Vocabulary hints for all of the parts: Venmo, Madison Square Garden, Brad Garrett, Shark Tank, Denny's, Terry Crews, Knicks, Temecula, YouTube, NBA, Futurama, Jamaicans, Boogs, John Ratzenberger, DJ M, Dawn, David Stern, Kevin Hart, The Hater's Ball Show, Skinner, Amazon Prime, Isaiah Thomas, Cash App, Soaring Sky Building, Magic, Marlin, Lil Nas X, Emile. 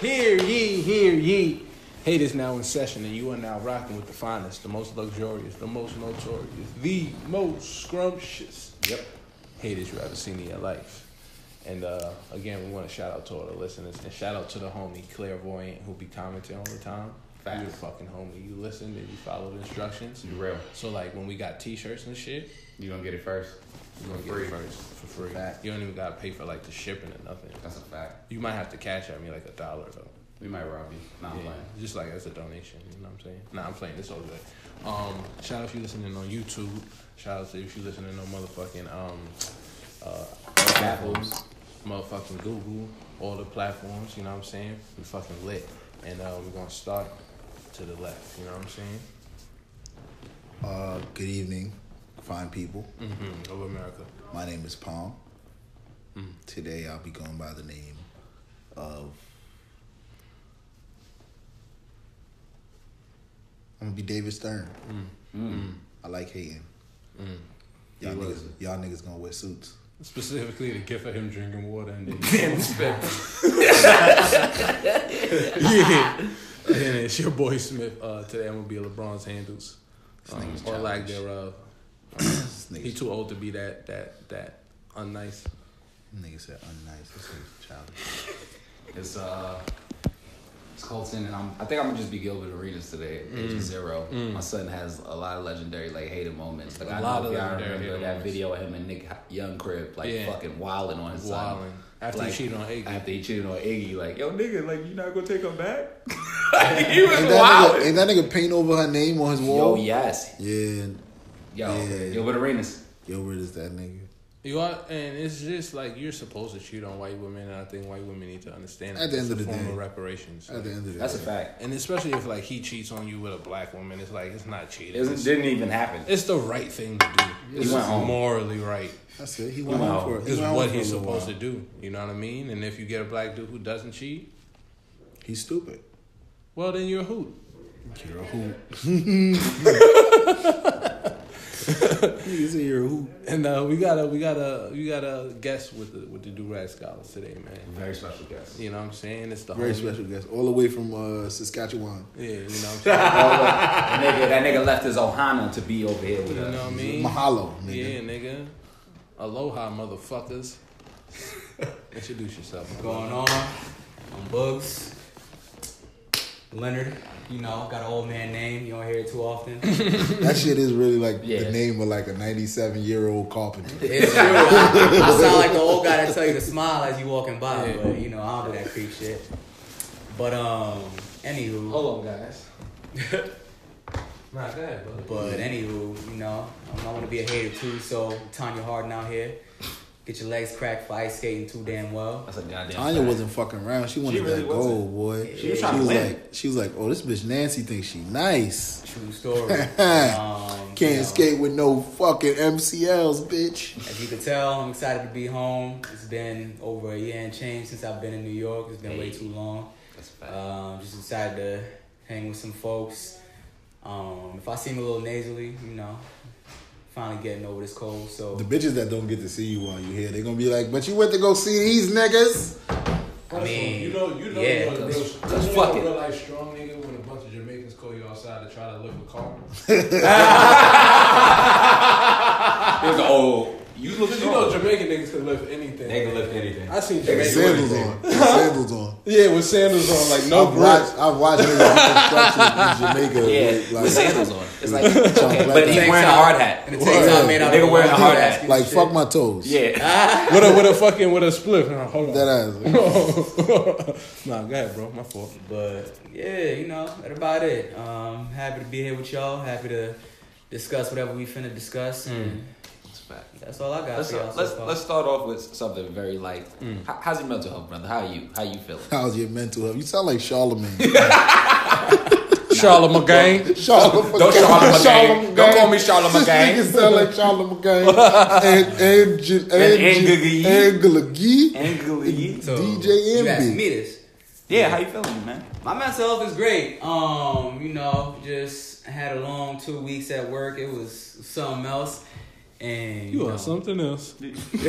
Hear ye, hear ye. Hate is now in session, and you are now rocking with the finest, the most luxurious, the most notorious, the most scrumptious. Yep. Haters you ever seen in your life. And again, we want to shout out to all the listeners, and shout out to the homie Clairvoyant who be commenting all the time. Facts. You a fucking homie. You listened and you followed instructions. You real. So like when we got t-shirts and shit, you gonna get it first. You gonna get it first for free. Fact. You don't even gotta pay for like the shipping or nothing. That's a fact. You might have to cash at me like $1 though. We might rob you. Nah, I'm playing. Just like as a donation. You know what I'm saying? Nah, I'm playing. It's all good. Shout out if you listening on YouTube. Shout out to if you listening on motherfucking Apple's, motherfucking Google, all the platforms. You know what I'm saying? We fucking lit, and we're gonna start to the left. You know what I'm saying? Good evening, fine people of America. My name is Palm. Today I'll be going by the name of. I'm gonna be David Stern. I like hating. Y'all niggas gonna wear suits. Specifically, the gift of him drinking water and then spit. Yeah. And it's your boy Smith. Today I'm gonna be LeBron's handles, or lack thereof. He too old to be that unnice. Nigga said unnice. This nigga's childish. It's Colton, and I think I'm gonna just be Gilbert Arenas today. Age 0. My son has a lot of legendary like hated moments. Like I remember that video of him and Nick Young crib fucking wilding on his son after he cheated on Iggy. Like, yo nigga, like you not gonna take him back? Like, he was wilding. Ain't that nigga paint over her name on his wall? Yo, yes. Yeah. Yo, Gilbert Arenas. Gilbert is that nigga. You are, and it's just like you're supposed to cheat on white women, and I think white women need to understand that. At the end of the day, reparations. At the end of the day, that's a fact. And especially if like he cheats on you with a black woman, it's like it's not cheating. It didn't even happen. It's the right thing to do. It's morally right. That's it. He went out for it. It's what he's supposed to do. You know what I mean? And if you get a black dude who doesn't cheat, he's stupid. Well, then you're a hoot. You're a hoot. And we gotta guest with the Durag Scholars today, man. Very special guest. You know what I'm saying? It's the very special guest, all the way from Saskatchewan. Yeah, you know what I'm saying. That nigga left his Ohana to be over here with us. You know what I mean? Mahalo, nigga. Yeah, nigga. Aloha, motherfuckers. Introduce yourself. What's going on? I'm Boogs. Leonard, you know, got an old man name. You don't hear it too often. That shit is really like the name of like a 97-year-old carpenter. It's true. I sound like the old guy that tell you to smile as you walking by, but you know, I don't do that creep shit. But anywho, hold on, guys. Not bad, but anywho, you know, I want to be a hater too. So Tanya Harden out here. Get your legs cracked for ice skating too damn well. That's a goddamn Tanya wasn't fucking around. She wanted that gold, boy. She was like, oh, this bitch Nancy thinks she nice. True story. Can't skate with no fucking MCLs, bitch. As you can tell, I'm excited to be home. It's been over a year and change since I've been in New York. It's been way too long. That's a fact. Just decided to hang with some folks. If I seem a little nasally, you know. Finally getting over this cold, so the bitches that don't get to see you while you're here, they're gonna be like, "But you went to go see these niggas." I mean, you know, you're a real life strong nigga when a bunch of Jamaicans call you outside to try to live with karma. You know, Jamaican niggas can lift anything. They can lift anything. I seen Jamaicans with sandals on. Yeah, with sandals on, like no bricks. I've watched niggas in Jamaica. Yeah, with sandals on. It's like, okay, but he's wearing a hard hat. And the tank top made out of nigga wearing a hard hat. Like shit. Fuck my toes. Yeah. with a split. Hold on. That ass. Nah, go ahead, bro. My fault. But yeah, you know, that's about it. Happy to be here with y'all. Happy to discuss whatever we finna discuss. And that's all I got. Let's start off with something very light. How's your mental health, brother? How you feeling? How's your mental health? You sound like Charlamagne. Charlamagne. Don't call me Charlamagne. You sound like Charlamagne. Angelagi. DJ M. You asked me this. Yeah, how you feeling, man? My mental health is great. You know, just had a long 2 weeks at work. It was something else. And you are something else. But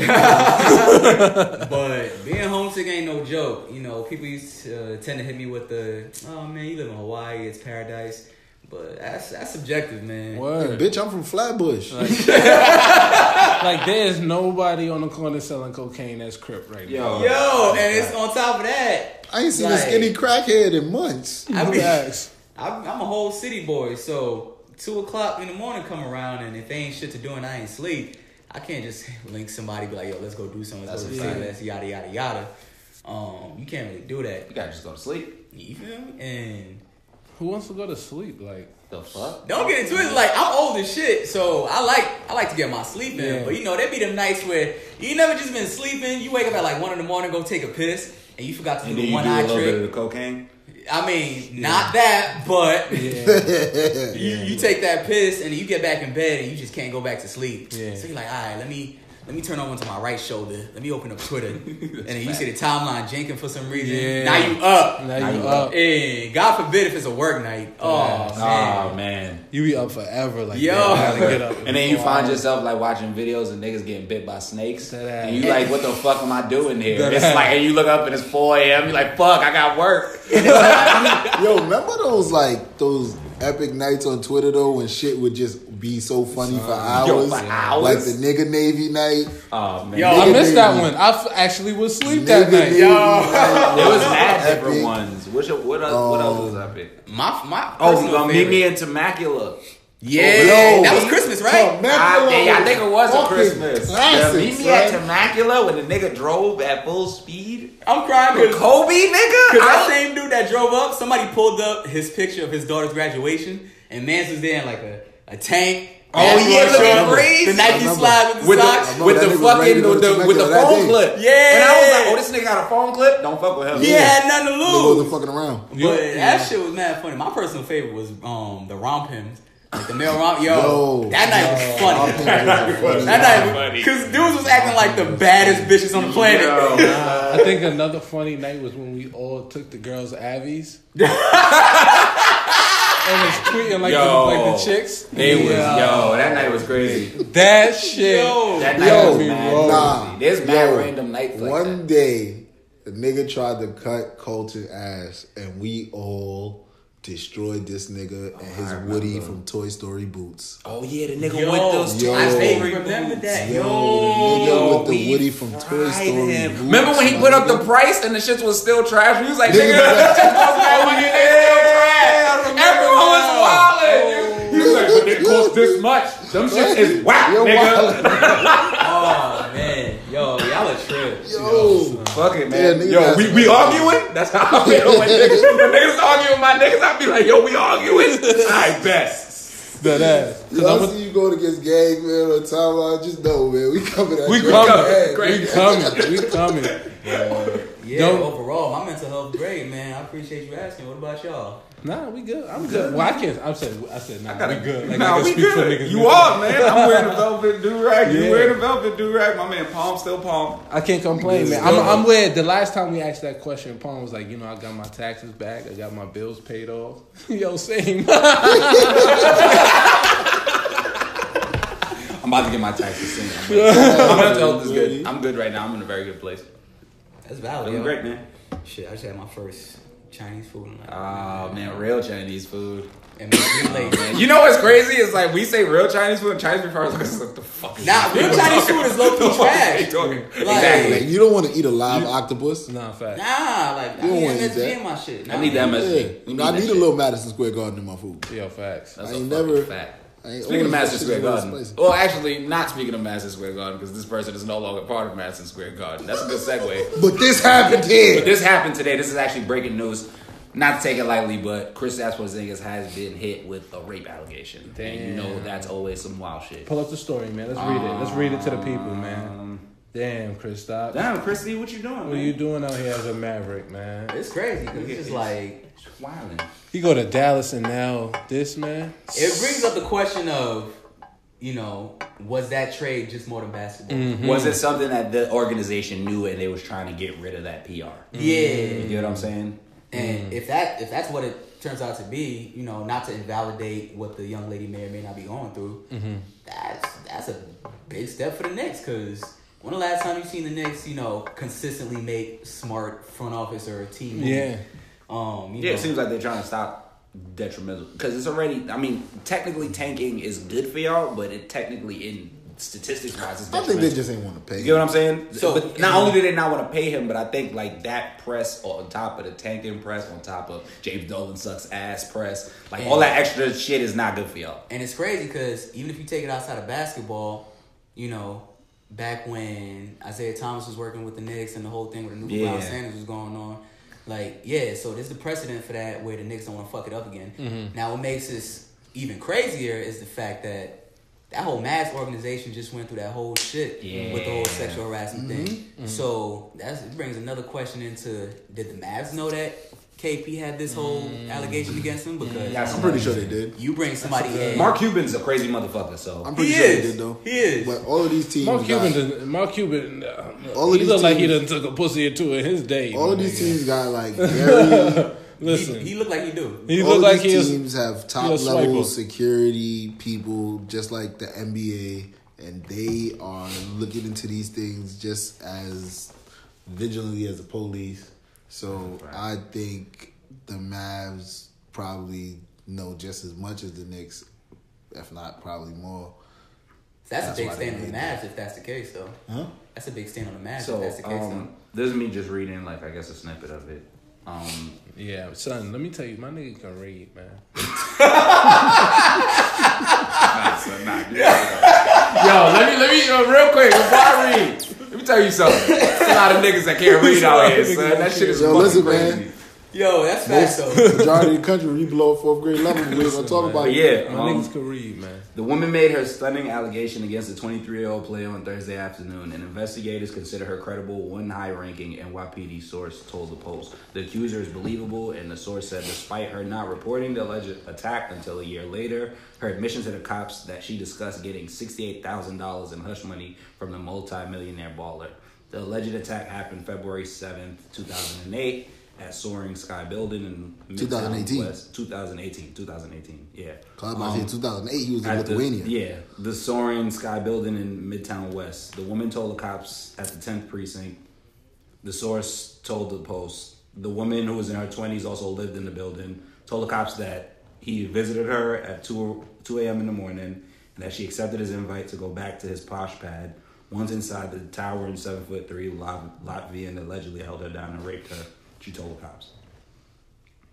being homesick ain't no joke. You know, people used to tend to hit me with the, oh man, you live in Hawaii, it's paradise. But that's subjective, man. Word. Hey, bitch, I'm from Flatbush. Like there's nobody on the corner selling cocaine that's Crip right now. Yo, and it's on top of that, I ain't seen a skinny crackhead in months. I'm a whole city boy, so 2 o'clock in the morning come around, and if there ain't shit to do and I ain't sleep, I can't just link somebody be like, yo, let's go do something, let's go to the yada yada yada. You can't really do that. You gotta just go to sleep. You feel me? And who wants to go to sleep? Like the fuck? Don't get into it. Like I'm old as shit, so I like to get my sleep in. Yeah. But you know, there be them nights where you never just been sleeping. You wake up at like 1 a.m, go take a piss, and you forgot to do the one eye trick. You do a little bit of cocaine. I mean, not that, but you take that piss and you get back in bed and you just can't go back to sleep. Yeah. So you're like, all right, let me turn over to my right shoulder. Let me open up Twitter. And then you see the timeline jinking for some reason. Yeah. Now you up. Now you up. Hey, God forbid if it's a work night. Oh, man. You be up forever. Like, yo. That. Get up and then you find yourself like watching videos of niggas getting bit by snakes. And you like, what the fuck am I doing here? It's like, and you look up and it's 4 a.m. You're like, fuck, I got work. Yo, remember those epic nights on Twitter though when shit would just be so funny for hours? Yo, for hours? Like the nigga Navy night. Oh man, yo, nigga I missed Navy. That one. I actually was asleep that night. Navy, yo, there was mad different ones. What else was epic? Meet me in Temecula. Yeah, that was Christmas, right? I think it was a Christmas. Meet me at Temecula when the nigga drove at full speed. I'm crying with Kobe, nigga. Cause that same dude that drove up, somebody pulled up his picture of his daughter's graduation, and Mance was there in like a tank. The Nike slides with the socks, with the phone clip. Yeah, and I was like, oh, this nigga got a phone clip. Don't fuck with him. He had nothing to lose. Wasn't fucking around. But that shit was mad funny. My personal favorite was the romp hymns. Like the male romp, that night was funny. That night, because dudes was acting like the baddest bitches on the planet. I think another funny night was when we all took the girls' Avvies. And was tweeting like the chicks. That night was crazy. That shit. That night was mad. Nah, there's mad random nights like that. One day, the nigga tried to cut Colton's ass, and we all destroyed this nigga and his Woody from Toy Story boots. Oh yeah, the nigga with those Toy Story boots. Remember that? The nigga with the Woody from Toy Story boots. Remember when he put up the price and the shit was still trash? He was like, nigga, that shit was still trash. Everyone was wildin'. He was like, but it cost this much. Them shit is whack, nigga. Yo, y'all a trip. Yo, fuck it, man. Yo, we arguing? That's how I feel when niggas arguing my niggas. I be like, yo, we arguing? I bet. That ass. Y'all see you going against gang, man, or timeline. Just know, man, we coming. Yeah, overall, my mental health great, man. I appreciate you asking. What about y'all? Nah, we good. I'm good. Well, I said nah, we good. Like, nah, we good. You are, man. I'm wearing a velvet do-rag. You wearing a velvet do-rag. My man, Palm still Palm. I can't complain, man. I'm weird. The last time we asked that question, Palm was like, you know, I got my taxes back. I got my bills paid off. Yo, same. I'm about to get my taxes soon. I'm good right now. I'm in a very good place. That's valid. I'm great, man. Shit, I just had my first Chinese food. Like, oh man, real Chinese food. And man. You know what's crazy? It's like we say real Chinese food and Chinese people are like, what the fuck is that? Nah, real Chinese food is low key trash. Exactly. Like, you don't want to eat a live octopus. Nah, fact. Nah, like I need MSG in my shit. I need that MSG. I need a little Madison Square Garden in my food. Yo, facts. That's fact. Speaking of Madison Square Garden. Well, actually, not speaking of Madison Square Garden because this person is no longer part of Madison Square Garden. That's a good segue. But this happened here. But this happened today. This is actually breaking news. Not to take it lightly, but Kristaps Porzingis has been hit with a rape allegation. Damn. And you know that's always some wild shit. Pull up the story, man. Let's read it. Let's read it to the people, man. Damn, Kristaps. Damn, Christy, what you doing, man? What you doing out here as a Maverick, man? It's crazy. It's just like wilding. You go to Dallas and now this, man. It brings up the question of, you know, was that trade just more than basketball? Mm-hmm. Was it something that the organization knew and they was trying to get rid of that PR? Yeah. You get what I'm saying? And if that's what it turns out to be, you know, not to invalidate what the young lady may or may not be going through, mm-hmm. that's a big step for the Knicks, because when the last time you've seen the Knicks, you know, consistently make smart front office or team? Yeah. It seems like they're trying to stop detrimental, because it's already, I mean, technically tanking is good for y'all, but it technically in statistics wise, I think they just ain't want to pay him. You know what I'm saying? So, but not only did they not want to pay him, but I think like that press on top of the tanking press, on top of James Dolan sucks ass press, like all that extra shit is not good for y'all. And it's crazy because even if you take it outside of basketball, you know, back when Isaiah Thomas was working with the Knicks and the whole thing with the new Brown Sanders was going on, like, so there's the precedent for that where the Knicks don't want to fuck it up again. Mm-hmm. Now, what makes this even crazier is the fact that that whole Mavs organization just went through that whole shit with the whole sexual harassment thing. Mm-hmm. So that brings another question into, did the Mavs know that KP had this whole allegation against him? Because I'm pretty sure they did. You bring somebody in. Mark Cuban's a crazy motherfucker, so I'm pretty sure they did, though. He is. But all of these teams, Mark Cuban, all of he looked like he done took a pussy or two in his day. All of these teams got like Gary. Listen, he looked like he do. He all like these teams have top-level security people, just like the NBA, and they are looking into these things just as vigilantly as the police. So I think the Mavs probably know just as much as the Knicks, if not probably more. That's a big stand on the Mavs if that's the case, though. Huh? That's a big stand on the Mavs if that's the case, though. This is me just reading, like, I guess a snippet of it. Son, let me tell you, my nigga can read, man. Yo, let me real quick before I read. Let me tell you something. There's a lot of niggas that can't read out here, son. That shit is fucking crazy. Man. Yo, that's facts, though. Majority of the country, you below 4th grade level, we're going to talk about it. Yeah, my niggas can read, man. The woman made her stunning allegation against the 23-year-old player on Thursday afternoon, and investigators consider her credible, one high-ranking NYPD source told the Post. The accuser is believable, and the source said despite her not reporting the alleged attack until a year later, her admission to the cops that she discussed getting $68,000 in hush money from the multi-millionaire baller. The alleged attack happened February 7th, 2008. At Soaring Sky Building in 2018. Yeah. Clubhouse in 2008, he was in Lithuania. The Soaring Sky Building in Midtown West. The woman told the cops at the 10th precinct. The source told the Post. The woman, who was in her 20s, also lived in the building, told the cops that he visited her at 2 a.m. in the morning and that she accepted his invite to go back to his posh pad. Once inside the tower and 7'3" Latvian allegedly held her down and raped her. She told the cops.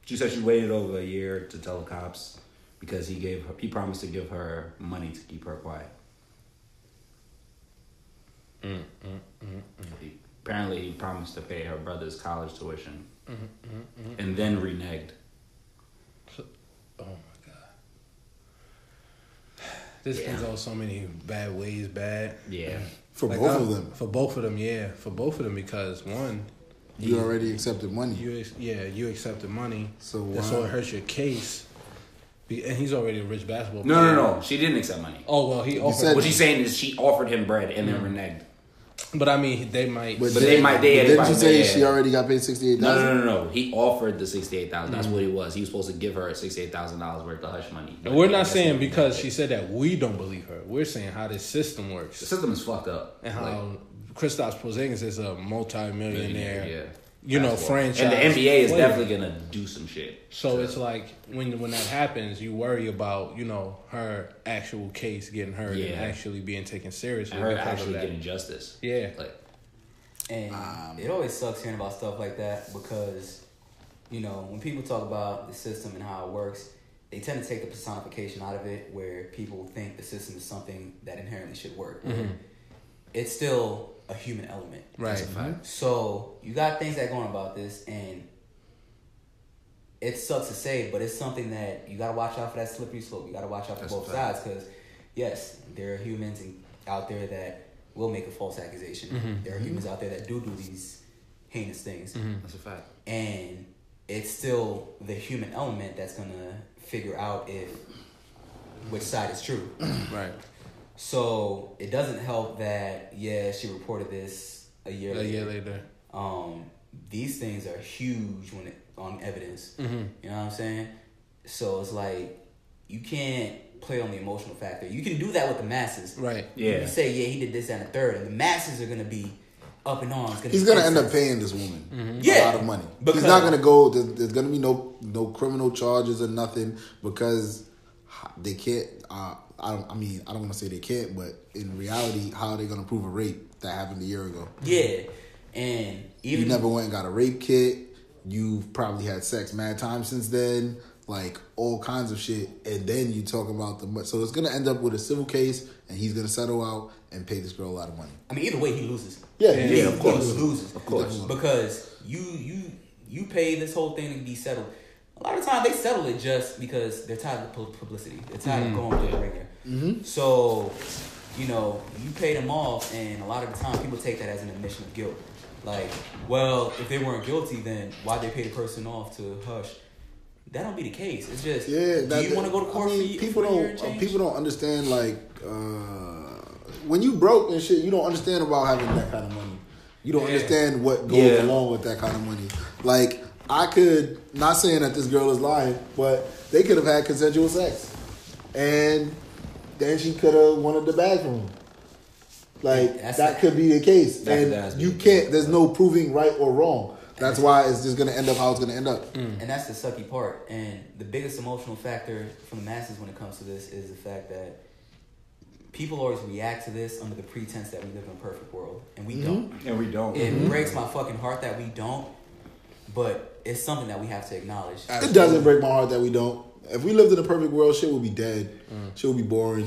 She said she waited over a year to tell the cops because he promised to give her money to keep her quiet. Apparently, he promised to pay her brother's college tuition and then reneged. Oh, my God. This can go so many bad ways, Yeah. For both of them, because one... You already accepted money. You accepted money. So that's why it hurts your case. And he's already a rich basketball player. No. She didn't accept money. Oh, well, he offered... What she's saying is she offered him bread and then reneged. But, I mean, they might... Didn't you say she already got paid $68,000? No. He offered the $68,000. That's what he was. He was supposed to give her $68,000 worth of hush money. And we're not saying because she said that we don't believe her. We're saying how this system works. The system is fucked up. And how... Kristaps Porzingis is a multi-millionaire, franchise. And the NBA is definitely going to do some shit. So it's like, when that happens, you worry about, her actual case getting heard and actually being taken seriously. And her actually getting justice. Yeah. It always sucks hearing about stuff like that because, when people talk about the system and how it works, they tend to take the personification out of it where people think the system is something that inherently should work. Mm-hmm. It's still a human element. Right. So you got things that go on about this, and it sucks to say, but it's something that you got to watch out for, that slippery slope. You got to watch out for both sides because, yes, there are humans out there that will make a false accusation. Mm-hmm. There are humans out there that do these heinous things. Mm-hmm. That's a fact. And it's still the human element that's going to figure out which side is true. Right. So it doesn't help that she reported this a year later. these things are huge when it, on evidence. Mm-hmm. You know what I'm saying? So it's like you can't play on the emotional factor. You can do that with the masses. Right. Yeah. You say, yeah, he did this and a third, and the masses are going to be up in arms. He's going to end up paying this woman a lot of money. Because he's not going to go, there's going to be no criminal charges or nothing because they can't, I don't want to say they can't, but in reality, how are they going to prove a rape that happened a year ago? Yeah. And even you never went and got a rape kit. You've probably had sex mad times since then. Like, all kinds of shit. And then you talk about the... So it's going to end up with a civil case, and he's going to settle out and pay this girl a lot of money. I mean, either way, he loses. Yeah, of course. He loses. Of course. Because you pay this whole thing to be settled. A lot of times, they settle it just because they're tired of publicity. They're tired of going through it right here. Mm-hmm. So, you know, you pay them off, and a lot of the time, people take that as an admission of guilt. Like, well, if they weren't guilty, then why'd they pay the person off to hush? That don't be the case. It's just, do you want to go to court? I mean, people don't understand, like, when you broke and shit, you don't understand about having that kind of money. You don't understand what goes along with that kind of money. Like, I could, not saying that this girl is lying, but they could have had consensual sex. And then she could have wanted the bathroom. Like, that could be the case. And you can't, there's no proving right or wrong. That's why it's just going to end up how it's going to end up. Mm. And that's the sucky part. And the biggest emotional factor from the masses when it comes to this is the fact that people always react to this under the pretense that we live in a perfect world. And we don't. And we don't. It breaks my fucking heart that we don't. But it's something that we have to acknowledge. Absolutely. It doesn't break my heart that we don't. If we lived in a perfect world, shit would be dead. Shit would be boring.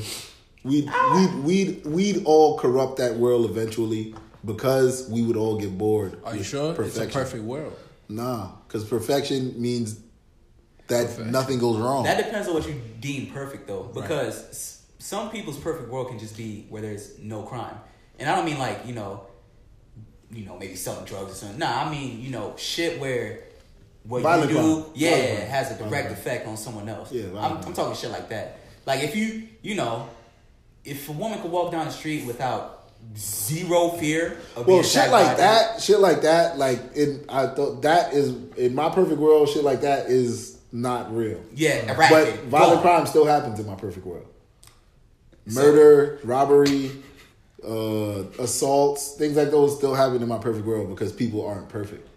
We'd all corrupt that world eventually. Because we would all get bored. Are you sure? Perfection. It's a perfect world. Nah, because perfection means that nothing goes wrong. That depends on what you deem perfect, though. Because some people's perfect world can just be where there's no crime. And I don't mean like, you know, maybe selling drugs or something. Nah, I mean, you know, shit where what violent you do, crime. Violent has a direct effect on someone else. Yeah, I'm talking shit like that. Like if if a woman could walk down the street without zero fear of being shit like that. Shit like that, I thought that is in my perfect world. Shit like that is not real. Yeah, right. But violent crime still happens in my perfect world. Murder, robbery, assaults, things like those still happen in my perfect world because people aren't perfect.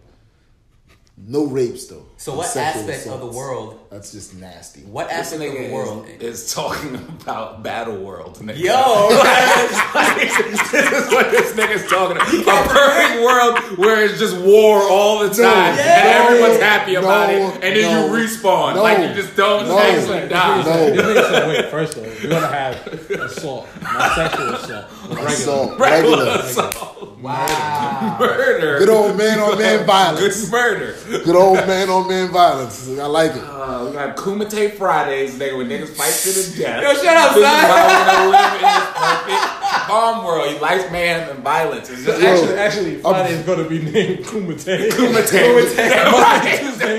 No rapes though. So what aspect of the world? That's just nasty. What aspect of the world is talking about Battle World? Nigga. Yo, this is what this nigga's talking about. A perfect world where it's just war all the time and everyone's happy about it, and then you respawn like you just don't actually die. Wait, first of all, you're gonna have assault, not sexual assault, regular assault. Wow. Murder. Good old man on man violence. Good murder. Good old man on man violence. I like it. We got Kumite Fridays, nigga, when niggas fight to the death. Yo, shut up, son. We're gonna live in this perfect bomb world. He likes man and violence. It's just actually Friday's gonna be named Kumite. Kumite. Monday, Tuesday,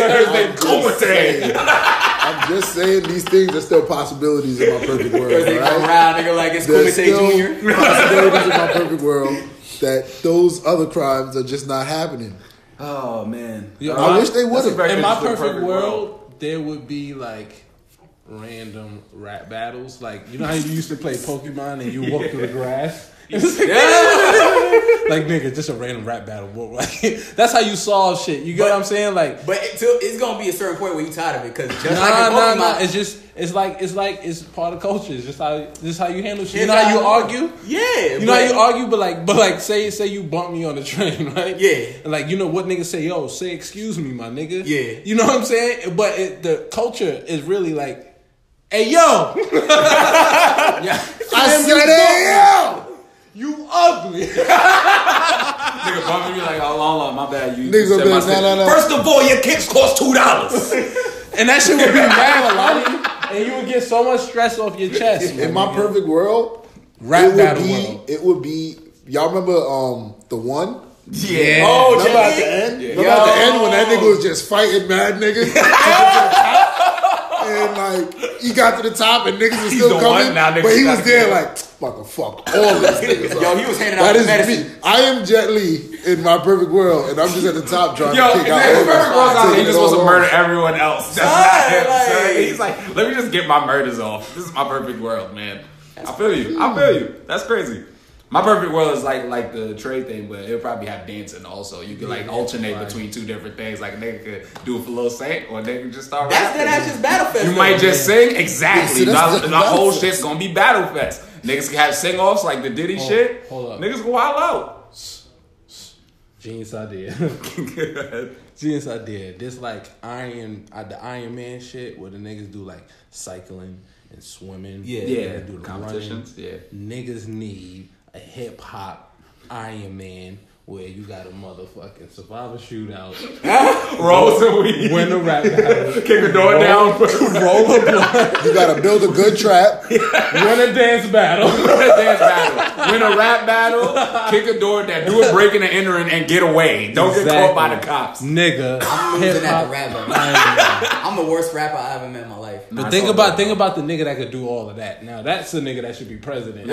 Thursday, Kumite. I'm just saying these things are still possibilities in my perfect world. They go around, nigga, like it's Kumite Jr. Possibilities in my perfect world that those other crimes are just not happening. Oh man, I wish they would have. In my perfect world, there would be like random rap battles. Like you know how you used to play Pokemon and you walk through the grass. Like nigga, just a random rap battle. Like, that's how you solve shit. You get what I'm saying? Like, but it's gonna be a certain point where you tired of it because it's just it's part of culture. It's just how you handle shit. You know how you argue? Yeah. You know how you argue, but like say you bump me on the train, right? Yeah. And like you know what niggas say? Yo, say excuse me, my nigga. Yeah. You know what I'm saying? But the culture is really like, hey yo, I said hey yo. You ugly. Nigga bumping me like, oh, my bad. You said my shit. No. First of all, your kicks cost $2. And that shit would be mad a lot. And you would get so much stress off your chest. In my perfect world, rap battle world. It would be, y'all remember The One? Yeah. Oh, remember at the end? Yeah. Remember at the end when that nigga was just fighting mad niggas? And like he got to the top and niggas were still coming, but he was there like, about to fuck all these niggas up. Yo, he was handing out the medicine. Me. I am Jet Li in my perfect world, and I'm just at the top trying to kick out. Yo, in his perfect world, out there, he just wants to murder everyone else. That's not him. Like, he's like, let me just get my murders off. This is my perfect world, man. I feel you. That's crazy. My perfect world is like the trade thing, but it'll probably have dancing also. You could like alternate between two different things. Like a nigga could do it for Lil Saint, or a nigga just start rapping. That's just Battlefest. You might just sing. Exactly. The whole shit's gonna be Battlefest. Niggas can have sing-offs like the Diddy shit. Hold up. Niggas go wild out. Genius idea. Genius idea. This like the Iron Man shit where the niggas do like cycling and swimming. Yeah. Do the competitions. Running. Yeah. Niggas need a hip hop Iron Man where you got a motherfucking survivor shootout, rolls and weed, win the rap battle, kick a door down, roll a blunt. You gotta build a good trap, win a rap battle, kick a door down, do a breaking and entering, and get away. Don't get caught by the cops, nigga. I'm losing at the rap battle. I'm the worst rapper I ever met in my life. But think about the nigga that could do all of that. Now that's the nigga that should be president.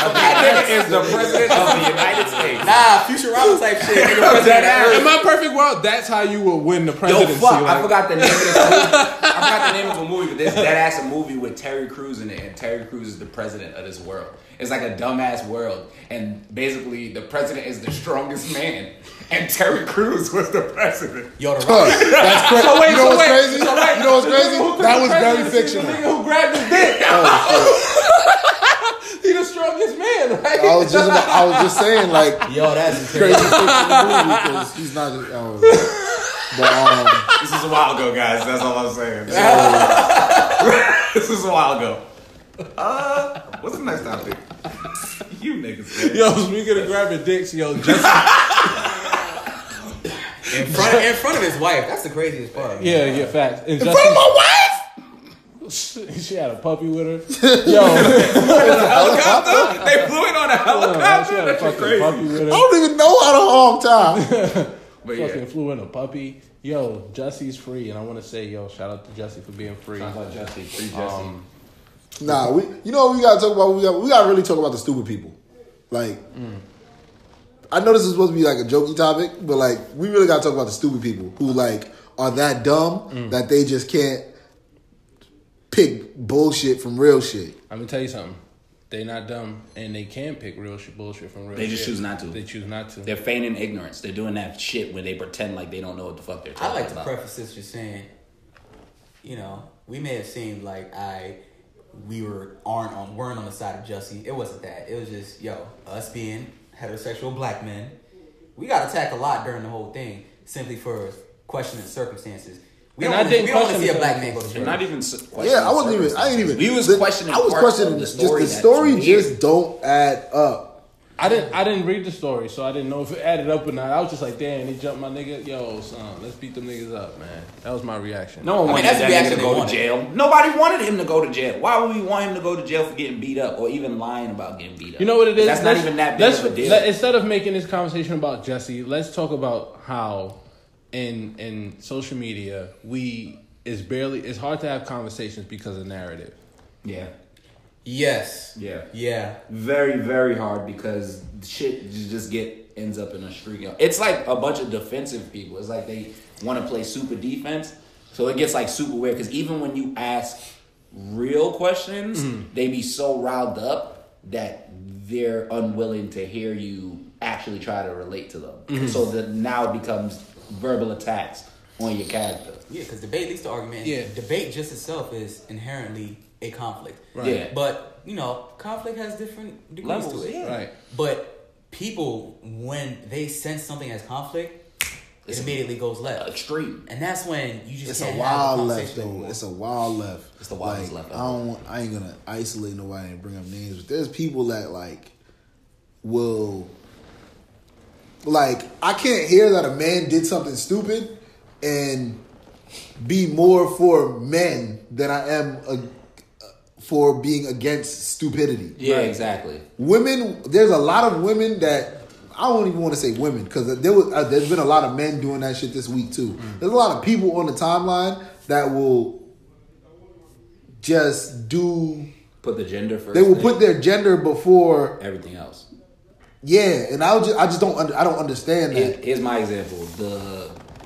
That nigga is the president of the United States. Nah, Futurama type shit. In my perfect world, that's how you will win the presidency. Yo, fuck, like. I forgot the name of a movie, but there's dead-ass a movie with Terry Crews in it, and Terry Crews is the president of this world. It's like a dumbass world, and basically the president is the strongest man, and Terry Crews was the president. Yo, the right. That's crazy. You know what's crazy? That was very fictional. The nigga who grabbed his dick. He the strongest man, right? I was just saying, like, yo, that's crazy movie because he's not just. This is a while ago, guys. That's all I'm saying. This is a while ago. What's the next topic? You niggas, man. Yo, speaking of grabbing dicks, yo, in front of his wife. That's the craziest part. Yeah, facts. In front of my wife. She had a puppy with her. Yo, helicopter? They flew it on a helicopter. She had a fucking puppy with her. I don't even know how to hog time. But fucking flew in a puppy. Yo, Jesse's free, and I want to say, yo, shout out to Jesse for being free. Shout out to Jesse, free Jesse. Nah, you know what we gotta talk about? We gotta really talk about the stupid people. Like, I know this is supposed to be like a jokey topic, but like, we really gotta talk about the stupid people who like are that dumb that they just can't pick bullshit from real shit. I'm gonna tell you something. They not dumb, and they can pick real shit, bullshit from real shit. They just choose not to. They're feigning ignorance. They're doing that shit where they pretend like they don't know what the fuck they're talking about. I like to preface this just saying, you know, we may have seemed like we weren't on the side of Jussie. It wasn't that. It was just, yo, us being heterosexual black men, we got attacked a lot during the whole thing simply for questioning circumstances. We don't want to see a black man go to church. Not even questioning. Yeah, I didn't even. I was questioning the story. Just the story just don't add up. I didn't read the story, so I didn't know if it added up or not. I was just like, damn, he jumped my nigga. Yo, son, let's beat them niggas up, man. That was my reaction. No one wanted that nigga to go to jail. Nobody wanted him to go to jail. Why would we want him to go to jail for getting beat up or even lying about getting beat up? You know what it is? That's not even that big of a deal. Instead of making this conversation about Jesse, let's talk about how in social media, it's hard to have conversations because of narrative. Yeah. Yes. Yeah. Yeah. Very, very hard because shit just ends up in a street. It's like a bunch of defensive people. It's like they want to play super defense. So it gets like super weird because even when you ask real questions, they be so riled up that they're unwilling to hear you actually try to relate to them. So that now it becomes verbal attacks on your character. Yeah, because debate leads to argument. Yeah. Debate just itself is inherently a conflict. Right. Yeah. But, you know, conflict has different degrees to it. Yeah. Right. But people, when they sense something as conflict, it immediately goes left. Extreme. And that's when you just can't have a conversation anymore. It's a wild left. It's the wildest left. I ain't going to isolate nobody and bring up names, but there's people that, like, will... Like, I can't hear that a man did something stupid and be more for men than I am for being against stupidity. Yeah, right? Exactly. Women, there's a lot of women that... I don't even want to say women because there's been a lot of men doing that shit this week, too. There's a lot of people on the timeline that will just do put the gender first. They will put their gender before everything else. Yeah, and I don't understand that. Here's my example: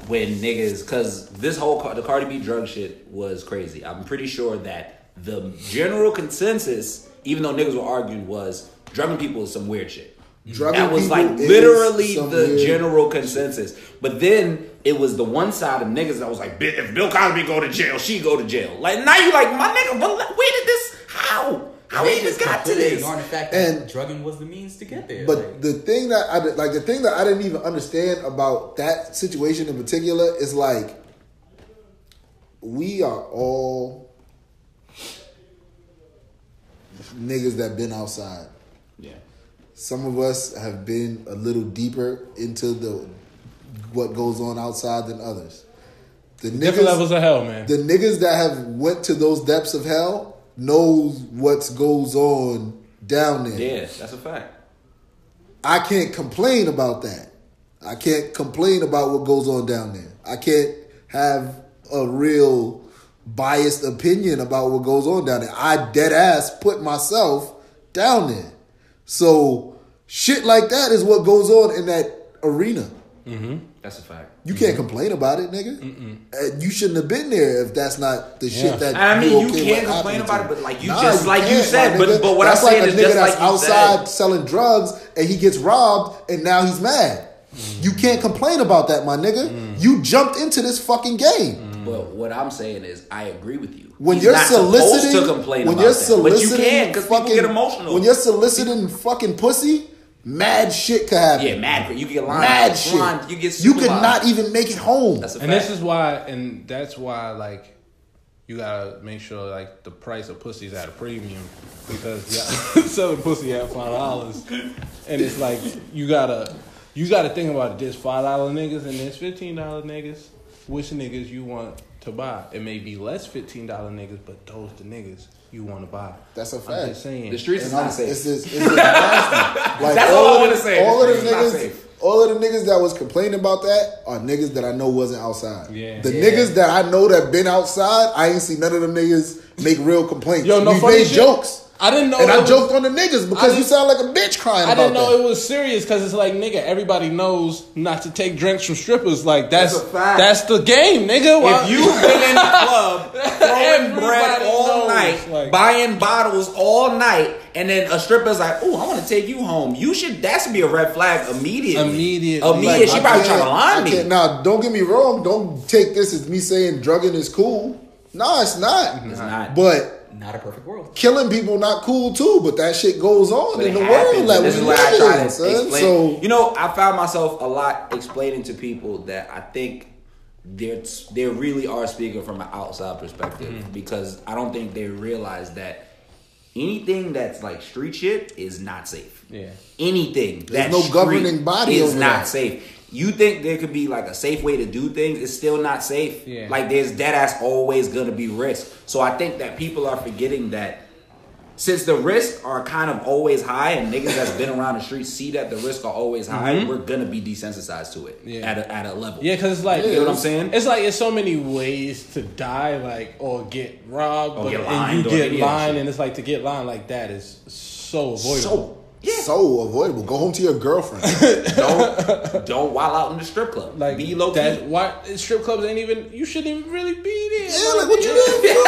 when niggas, because this whole the Cardi B drug shit was crazy. I'm pretty sure that the general consensus, even though niggas were arguing, was drugging people is some weird shit. Drugging that was like literally the general consensus. But then it was the one side of niggas that was like, if Bill Cosby go to jail, she go to jail. Like now you like my nigga, but where did this? How? How we even got to this? The fact that and drugging was the means to get there. But like, the thing that I didn't even understand about that situation in particular is like, we are all niggas that been outside. Yeah. Some of us have been a little deeper into the what goes on outside than others. Different levels of hell, man. The niggas that have went to those depths of hell knows what goes on down there. Yes, that's a fact. I can't complain about that. I can't complain about what goes on down there. I can't have a real biased opinion about what goes on down there. I dead ass put myself down there. So shit like that is what goes on in that arena. Mm-hmm. That's a fact. You can't complain about it, nigga. You shouldn't have been there if that's not the shit that. I mean, you can't complain about it, but like you just like you said. But what I'm saying is just like you said. That's like a nigga that's outside selling drugs and he gets robbed and now he's mad. You can't complain about that, my nigga. You jumped into this fucking game. But what I'm saying is, I agree with you. When you're soliciting, but you can because people get emotional. When you're soliciting fucking pussy. Mad shit could happen. Yeah, mad. You get blind. You get you could not even make it home. That's a fact. And this is why, like, you gotta make sure like the price of pussy's at a premium because yeah, selling pussy at $5, and it's like you gotta think about it. There's $5 niggas and there's $15 niggas. Which niggas you want to buy? It may be less $15 niggas, but those the niggas you want to buy. That's a fact. I'm just saying. The streets is not safe. It's just nasty. Like, that's all I want to say. All of the niggas that was complaining about that are niggas that I know wasn't outside. Yeah. Niggas that I know that been outside, I ain't seen none of them niggas make real complaints. Yo, no funny shit. Jokes. I didn't know. And I joked on the niggas because you sound like a bitch crying about that. I didn't know it was serious because it's like, nigga, everybody knows not to take drinks from strippers. Like, that's a fact. That's the game, nigga. If you've been in the club throwing bread all night, like, buying bottles all night, and then a stripper's like, "Oh, I want to take you home." That should be a red flag immediately. Immediately. Like, she probably trying to lie to me. Now, don't get me wrong. Don't take this as me saying drugging is cool. No, it's not. It's not. But not a perfect world. Killing people not cool too, but that shit goes on in the world. Like, this is what I try to explain. So, you know, I found myself a lot explaining to people that I think they really are speaking from an outside perspective because I don't think they realize that anything that's like street shit is not safe. Yeah, anything that's no governing body is not safe. You think there could be like a safe way to do things, it's still not safe. Yeah. Like there's deadass always gonna be risk. So I think that people are forgetting that since the risks are kind of always high and niggas that's been around the streets see that the risks are always high, we're gonna be desensitized to it at a level. Yeah, because it's like, you know what I'm saying? It's like there's so many ways to die, like, or get robbed, and it's like to get lined like that is so avoidable. So avoidable. Go home to your girlfriend. Don't wild out in the strip club. Like, be low key. Why strip clubs ain't even. You shouldn't even really be there. Yeah, like what you doing? What you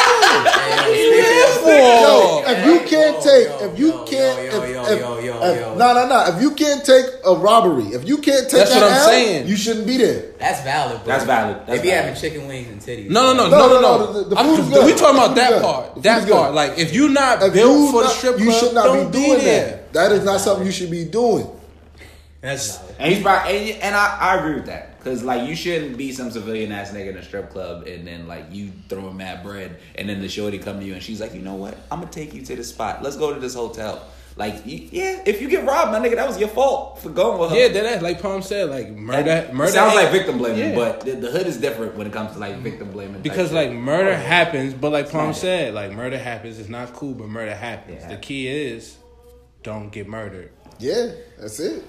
there for? If you can't take, if you can't, if you can't take a robbery, if you can't take that, you shouldn't be there. That's valid, bro. That's valid. If you having chicken wings and titties. No. We talking about that part. That part. Like if you not built for the strip club, you should not be doing that. That is not something you should be doing. That's I agree with that because like you shouldn't be some civilian ass nigga in a strip club and then like you throwing mad bread and then the shorty come to you and she's like, you know what? I'm gonna take you to this spot. Let's go to this hotel. Like, yeah, if you get robbed, my nigga, that was your fault for going with her. Yeah, that like Palm said, like murder. Sounds like victim blaming, but the hood is different when it comes to like victim blaming. Because like murder happens, but like Palm said, like murder happens. It's not cool, but murder happens. Yeah. The key is, don't get murdered. Yeah, that's it.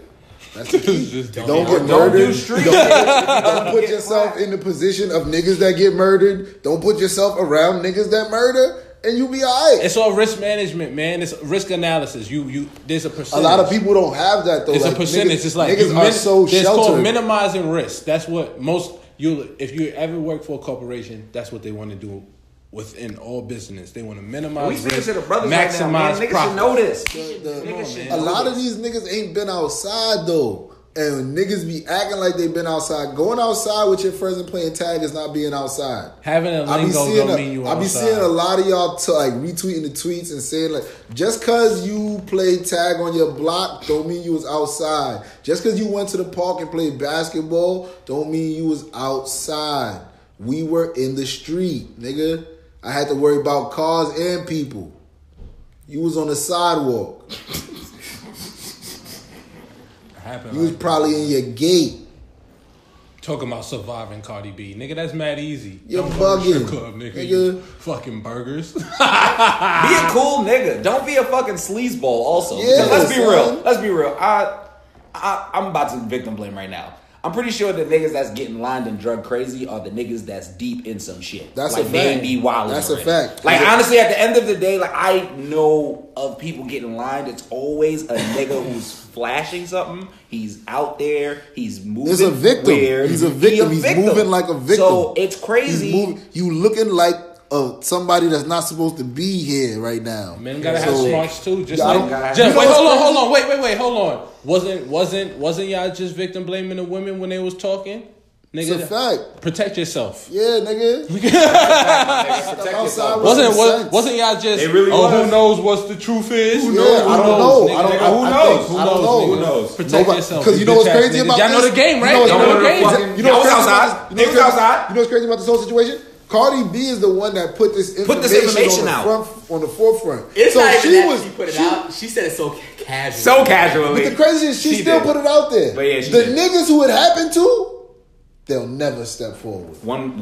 That's the key. Don't get murdered. Don't put yourself in the position of niggas that get murdered. Don't put yourself around niggas that murder. and you be all right. It's all risk management, man. It's risk analysis. You there's a percentage. A lot of people don't have that though. It's like, a percentage. Niggas, it's like niggas are so sheltered. It's called minimizing risk. That's what most if you ever work for a corporation, that's what they want to do. Within all business, they want to minimize risk, maximize profit. Niggas should know this. A lot of these niggas ain't been outside though, and niggas be acting like they've been outside. Going outside with your friends and playing tag is not being outside. Having a lingo don't mean you outside. I be seeing a lot of y'all like retweeting the tweets and saying like, just cause you played tag on your block don't mean you was outside. Just cause you went to the park and played basketball don't mean you was outside. We were in the street, nigga. I had to worry about cars and people. You was on the sidewalk. You was probably in your gate. Talking about surviving Cardi B. Nigga, that's mad easy. You're bugging. Club, nigga. You fucking burgers. Be a cool nigga. Don't be a fucking sleazeball also. Yeah, let's be real. Let's be real. I'm about to victim blame right now. I'm pretty sure the niggas that's getting lined and drug crazy are the niggas that's deep in some shit. That's like, a fact. Like, they ain't be wilding. That's already. A fact. Like, honestly, at the end of the day, like, I know of people getting lined. It's always a nigga who's flashing something. He's out there. He's moving. He's a victim. Weird. He's a victim. He's moving like a victim. So, it's crazy. You looking like somebody that's not supposed to be here right now. Men gotta have smarts too. Just like, wait, hold on, wait, hold on. Wasn't y'all just victim blaming the women when they was talking? Nigga, it's a fact. Protect yourself. Yeah, nigga. Wasn't y'all just? Really who knows what the truth is? Who knows? Yeah, I don't know. Who knows? Protect yourself. Because you know what's crazy about this? Y'all know the game, right? Y'all know the game. You know what's outside. Niggas outside. You know what's crazy about this whole situation? Cardi B is the one that put this information on the forefront. It's so not even she that was, she put it she, out. She said it so casually. So casually. But the crazy is she still did. Put it out there. But yeah, the niggas who it happened to, they'll never step forward. One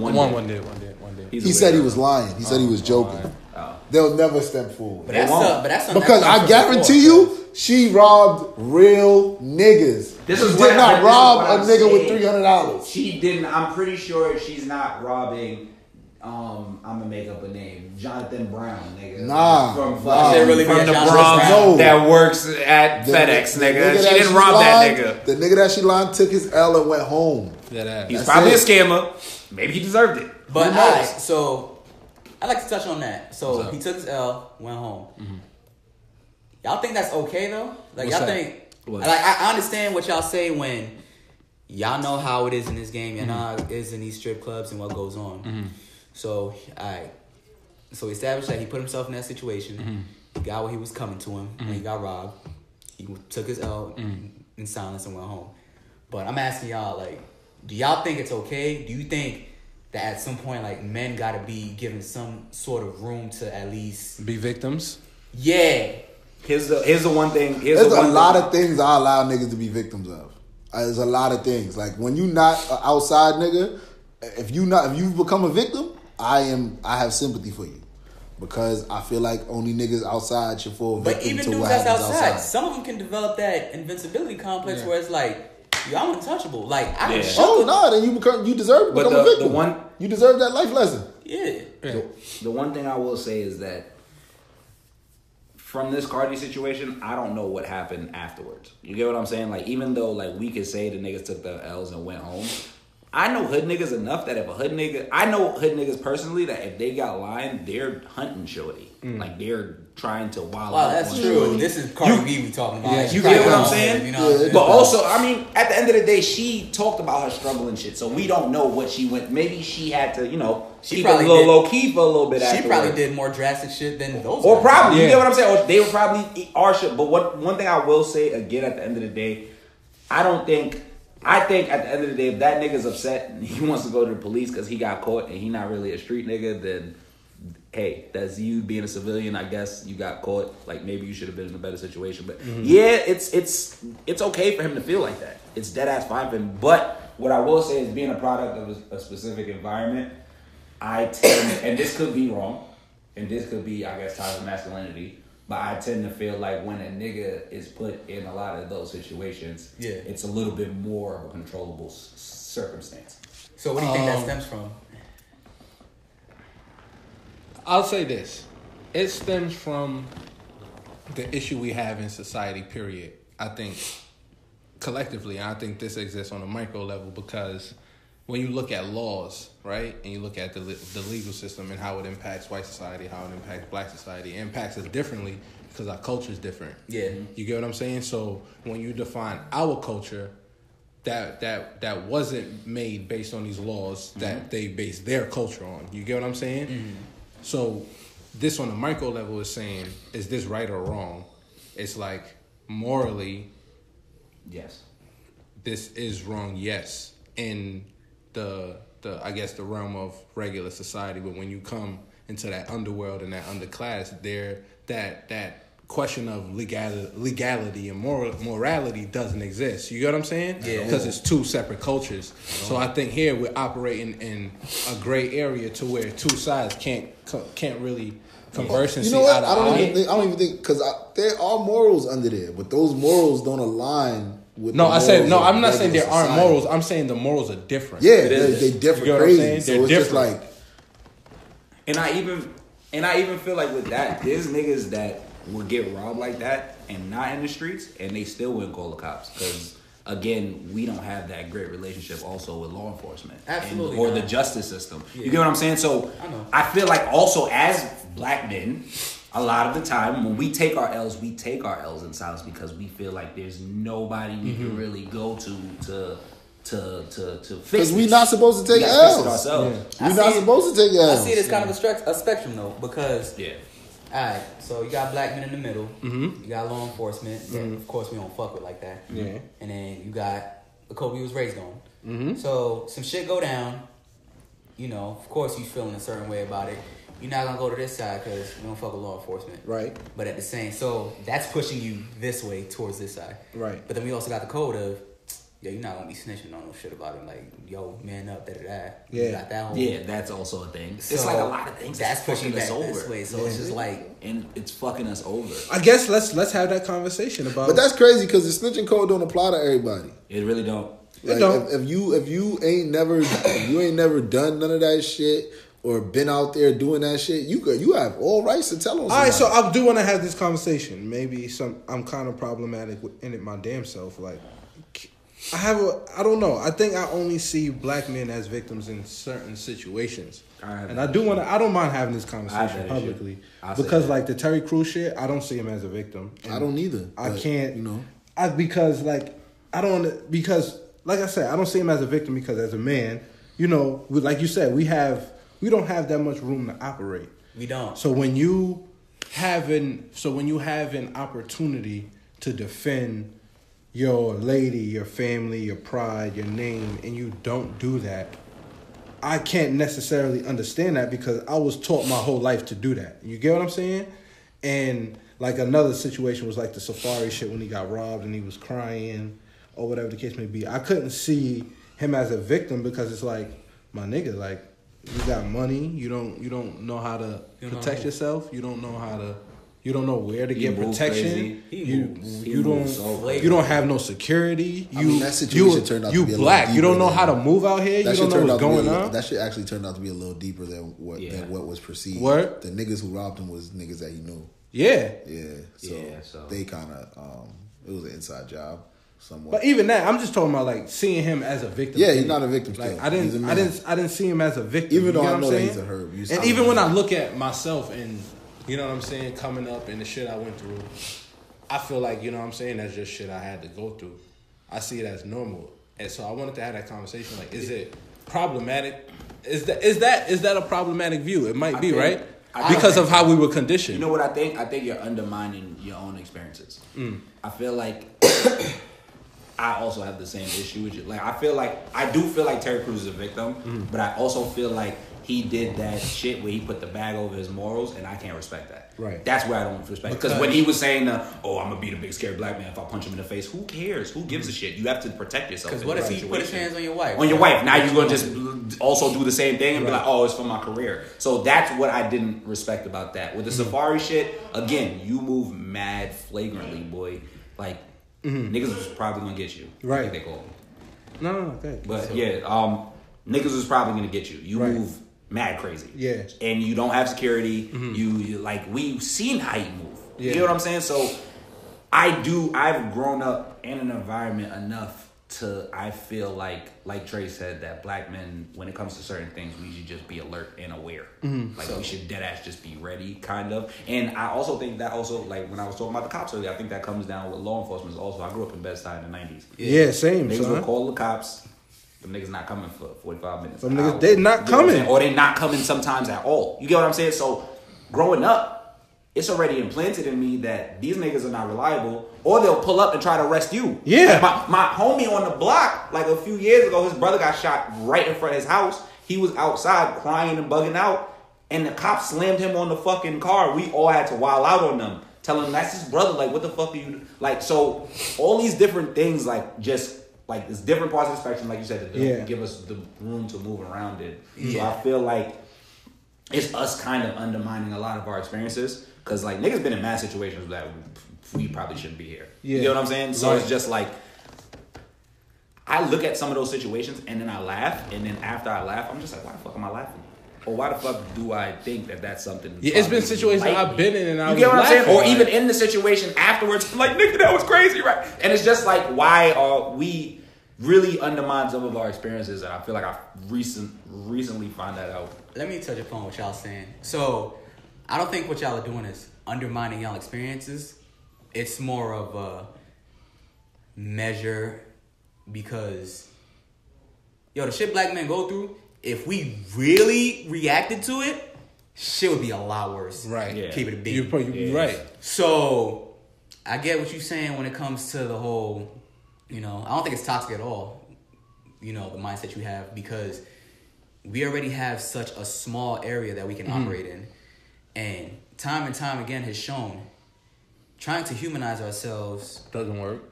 did. He said he was lying. He said he was joking. Oh. They'll never step forward. Because I guarantee you, she robbed real niggas. She did not rob a nigga with $300. She didn't. I'm pretty sure she's not robbing... I'm gonna make up a name. Jonathan Brown, nigga. Nah. From the Bronx that works at FedEx, nigga. She didn't rob that nigga. The nigga that she lied took his L and went home. He's probably a scammer. Maybe he deserved it. But so I'd like to touch on that. So he took his L, went home. Mm-hmm. Y'all think that's okay though? Like I understand what y'all say when y'all know how it is in this game, y'all know how it is in these strip clubs and what goes on. Mm-hmm. So we established that he put himself in that situation. Mm-hmm. He got what he was coming to him, and he got robbed. He took his L in silence and went home. But I'm asking y'all, like, do y'all think it's okay? Do you think that at some point, like, men gotta be given some sort of room to at least be victims? Yeah. Here's the one thing. There's a lot of things I allow niggas to be victims of. There's a lot of things. Like when you not an outside nigga, if you've become a victim. I have sympathy for you because I feel like only niggas outside should fall victim to what happens outside. But even dudes that's outside, some of them can develop that invincibility complex where it's like, yo, I'm untouchable. Like, I should. Oh, no, then you deserve to become a victim. You deserve that life lesson. Yeah. The one thing I will say is that from this Cardi situation, I don't know what happened afterwards. You get what I'm saying? Like, even though, like, we could say the niggas took the L's and went home, I know hood niggas enough that I know hood niggas personally that if they got lying, they're hunting shorty. Like they're trying to wild out. Wow, that's true. Shorty. This is Cardi B we talking about. Yeah, you get what I'm saying? You know, but also, I mean, at the end of the day, she talked about her struggle and shit, so we don't know what she went. Maybe she had to, you know, she keep it a little low key for a little bit. She probably did more drastic shit than those. Or probably, you get what I'm saying? Or they were probably our shit. But one thing I will say again at the end of the day, I think at the end of the day, if that nigga's upset and he wants to go to the police because he got caught and he not really a street nigga, then, hey, that's you being a civilian. I guess you got caught. Like, maybe you should have been in a better situation. But, it's okay for him to feel like that. It's dead-ass fine for him. But what I will say is being a product of a specific environment, I tend... and this could be wrong. And this could be, I guess, toxic masculinity. But I tend to feel like when a nigga is put in a lot of those situations, it's a little bit more of a controllable circumstance. So what do you think that stems from? I'll say this. it stems from the issue we have in society, period. I think collectively, and I think this exists on a micro level because when you look at laws, right, and you look at the legal system and how it impacts white society, how it impacts black society, it impacts us differently because our culture is different. Yeah. You get what I'm saying? So when you define our culture, that wasn't made based on these laws that they base their culture on. You get what I'm saying? Mm-hmm. So this on a micro level is saying, is this right or wrong? It's like morally, yes, this is wrong, yes, in the I guess the realm of regular society. But when you come into that underworld and that underclass, there that question of legality and morality doesn't exist. You get what I'm saying? Yeah. Because it's two separate cultures. So I think here we're operating in a gray area to where two sides can't really converse and see eye to eye. I don't even think because there are morals under there, but those morals don't align with I'm not saying there aren't morals. I'm saying the morals are different. Yeah, they're different. You know what I'm saying? They're different. Just like, and I even feel like with that, there's niggas that will get robbed like that and not in the streets, and they still wouldn't call the cops because, again, we don't have that great relationship also with law enforcement. Absolutely. Or the justice system. Yeah. You get what I'm saying? So I feel like also as black men, a lot of the time when we take our L's in silence because we feel like there's nobody we can really go to fix it. Because we're not supposed to take L's. Yeah. We're not supposed to take L's. I see it as kind of a spectrum though, because alright, so you got black men in the middle. Mm-hmm. You got law enforcement. Mm-hmm. Of course, we don't fuck with like that. Yeah. And then you got the Kobe was raised on. Mm-hmm. So some shit go down. You know, of course, you feeling a certain way about it. You're not gonna go to this side because we don't fuck with law enforcement. Right. But at the same, so that's pushing you this way towards this side. Right. But then we also got the code of, yo, you're not gonna be snitching on no shit about him. Like, yo, man up, da-da-da. Yeah. You got that whole that's also a thing. So it's like a lot of things that's pushing us over this way. So it's just like, and it's fucking us over. I guess let's have that conversation about. But that's crazy because the snitching code don't apply to everybody. It really don't. Like, it don't. If you ain't never done none of that shit or been out there doing that shit, you have all rights to tell them. All right, so I do want to have this conversation. Maybe I'm kind of problematic in it my damn self, like. I don't know. I think I only see black men as victims in certain situations. And I don't mind having this conversation publicly. Because like the Terry Crews shit, I don't see him as a victim. And I don't either. I can't, I don't see him as a victim because as a man, like you said, we don't have that much room to operate. We don't. So when you have an opportunity to defend your lady, your family, your pride, your name, and you don't do that, I can't necessarily understand that because I was taught my whole life to do that. You get what I'm saying? And like another situation was like the Safari shit when he got robbed and he was crying or whatever the case may be. I couldn't see him as a victim because it's like, my nigga, like, you got money, you don't know how to protect yourself, you don't know how to... You don't know where to get protection. You don't have no security. That situation turned out to be a black. You don't know how to move out here. You don't know what's going on. That shit actually turned out to be a little deeper than what was perceived. What? The niggas who robbed him was niggas that he knew. Yeah. Yeah. So they kind of it was an inside job somewhat. But even that, I'm just talking about like seeing him as a victim. Yeah, he's not a victim. Like I didn't see him as a victim. Even though I know that he's a herb. And even when I look at myself and. You know what I'm saying? Coming up and the shit I went through, I feel like, you know what I'm saying? That's just shit I had to go through. I see it as normal. And so I wanted to have that conversation. Like, is it problematic? Is that a problematic view? It might be, right? Because of how we were conditioned. You know what I think? I think you're undermining your own experiences. Mm. I feel like I also have the same issue with you. Like, I do feel like Terry Crews is a victim, but I also feel like he did that shit where he put the bag over his morals, and I can't respect that. Right. That's where I don't respect it. Because when he was saying, I'm going to be the big scary black man if I punch him in the face, who cares? Who gives a shit? You have to protect yourself. Because what if he put his hands on your wife? On your wife. Now you're going to just also do the same thing and be like, oh, it's for my career. So that's what I didn't respect about that. With the Safari shit, again, you move mad flagrantly, boy. Like, niggas was probably going to get you. Right. I think they call him. No, thank you. But, niggas was probably going to get you. You move mad crazy. Yeah. And you don't have security. Mm-hmm. You like, we've seen how you move. Yeah. You know what I'm saying? So I've grown up in an environment enough to, I feel like Trey said, that black men, when it comes to certain things, we should just be alert and aware. Mm-hmm. Like, so we should dead ass just be ready, kind of. And I also think that also, like, when I was talking about the cops earlier, I think that comes down with law enforcement also. I grew up in Bed Stuy in the 90s. Yeah, same. Niggas would call the cops. Them niggas not coming for 45 minutes. Some niggas, they not coming. Or they not coming sometimes at all. You get what I'm saying? So, growing up, it's already implanted in me that these niggas are not reliable, or they'll pull up and try to arrest you. Yeah. Like my homie on the block, like a few years ago, his brother got shot right in front of his house. He was outside crying and bugging out, and the cops slammed him on the fucking car. We all had to wild out on them, telling him that's his brother. Like, what the fuck are you? Like, so all these different things, like, just like there's different parts of the spectrum, like you said, that give us the room to move around it. Yeah. So I feel like it's us kind of undermining a lot of our experiences. Because, like, niggas been in mad situations that we probably shouldn't be here. Yeah. You know what I'm saying? So it's just, like, I look at some of those situations, and then I laugh. And then after I laugh, I'm just like, why the fuck am I laughing? Or why the fuck do I think that that's something? Yeah, it's been situations I've been in, and I was laughing. You get what I'm saying? Or even in the situation afterwards, I'm like, nigga, that was crazy, right? And it's just, like, why are we really undermine some of our experiences? And I feel like I recently find that out. Let me touch upon what y'all saying. So I don't think what y'all are doing is undermining y'all experiences. It's more of a measure because, yo, the shit black men go through, if we really reacted to it, shit would be a lot worse. Right. Yeah. Keep it a beat. You're probably right. So I get what you're saying when it comes to the whole, you know, I don't think it's toxic at all, you know, the mindset you have, because we already have such a small area that we can operate in. And time again has shown trying to humanize ourselves doesn't work.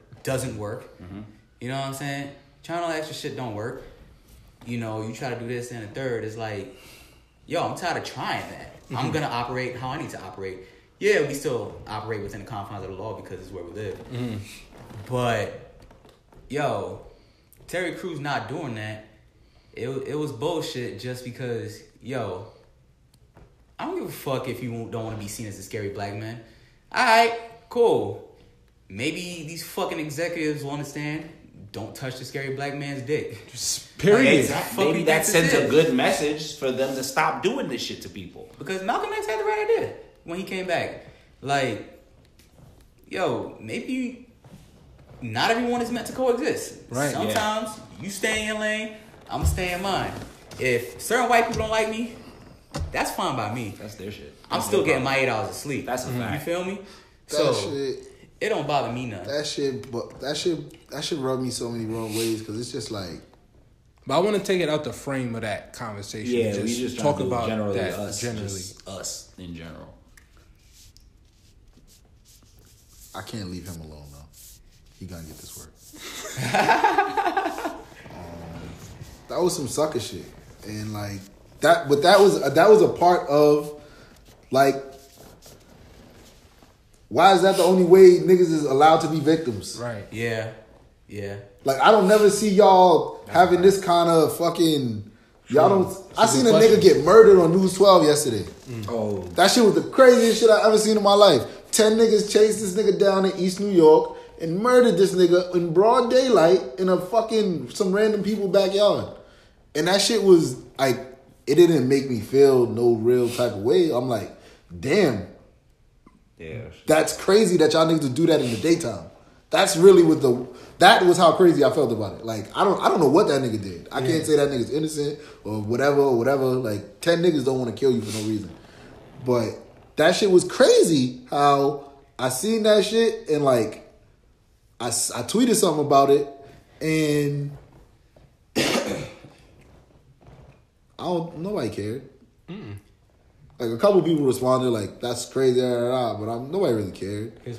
Mm-hmm. You know what I'm saying? Trying all that extra shit don't work. You know, you try to do this and a third. It's like, yo, I'm tired of trying that. Mm-hmm. I'm going to operate how I need to operate. Yeah, we still operate within the confines of the law because it's where we live. Mm-hmm. But, yo, Terry Crews not doing that. It was bullshit just because, yo, I don't give a fuck if you don't want to be seen as a scary black man. All right, cool. Maybe these fucking executives will understand. Don't touch the scary black man's dick. Just period. Like, exactly. Maybe that sends a good message for them to stop doing this shit to people. Because Malcolm X had the right idea when he came back. Like, yo, maybe not everyone is meant to coexist. Right. Sometimes you stay in your lane, I'm going to stay in mine. If certain white people don't like me, that's fine by me. That's their shit. I'm still getting my 8 hours of sleep. That's a fact. You feel me? That so shit, it don't bother me none. That shit rub me so many wrong ways because it's just like. But I want to take it out the frame of that conversation. Yeah, we just talk about generally that us in general. I can't leave him alone though. He gonna get this work. That was some sucker shit, and like. That was a part of, like, why is that the only way niggas is allowed to be victims? Right. Yeah. Yeah. Like, I don't never see y'all having this kind of fucking, y'all don't, I seen a nigga get murdered on News 12 yesterday. Oh. That shit was the craziest shit I ever seen in my life. 10 niggas chased this nigga down in East New York and murdered this nigga in broad daylight in a fucking, some random people backyard. And that shit was, like, it didn't make me feel no real type of way. I'm like, damn. Yeah. That's crazy that y'all niggas would do that in the daytime. That's really that was how crazy I felt about it. Like, I don't know what that nigga did. I can't say that nigga's innocent or whatever. Like, 10 niggas don't want to kill you for no reason. But that shit was crazy how I seen that shit and, like, I tweeted something about it and nobody cared. Mm-mm. Like, a couple people responded, like, that's crazy, but nobody really cared. Here's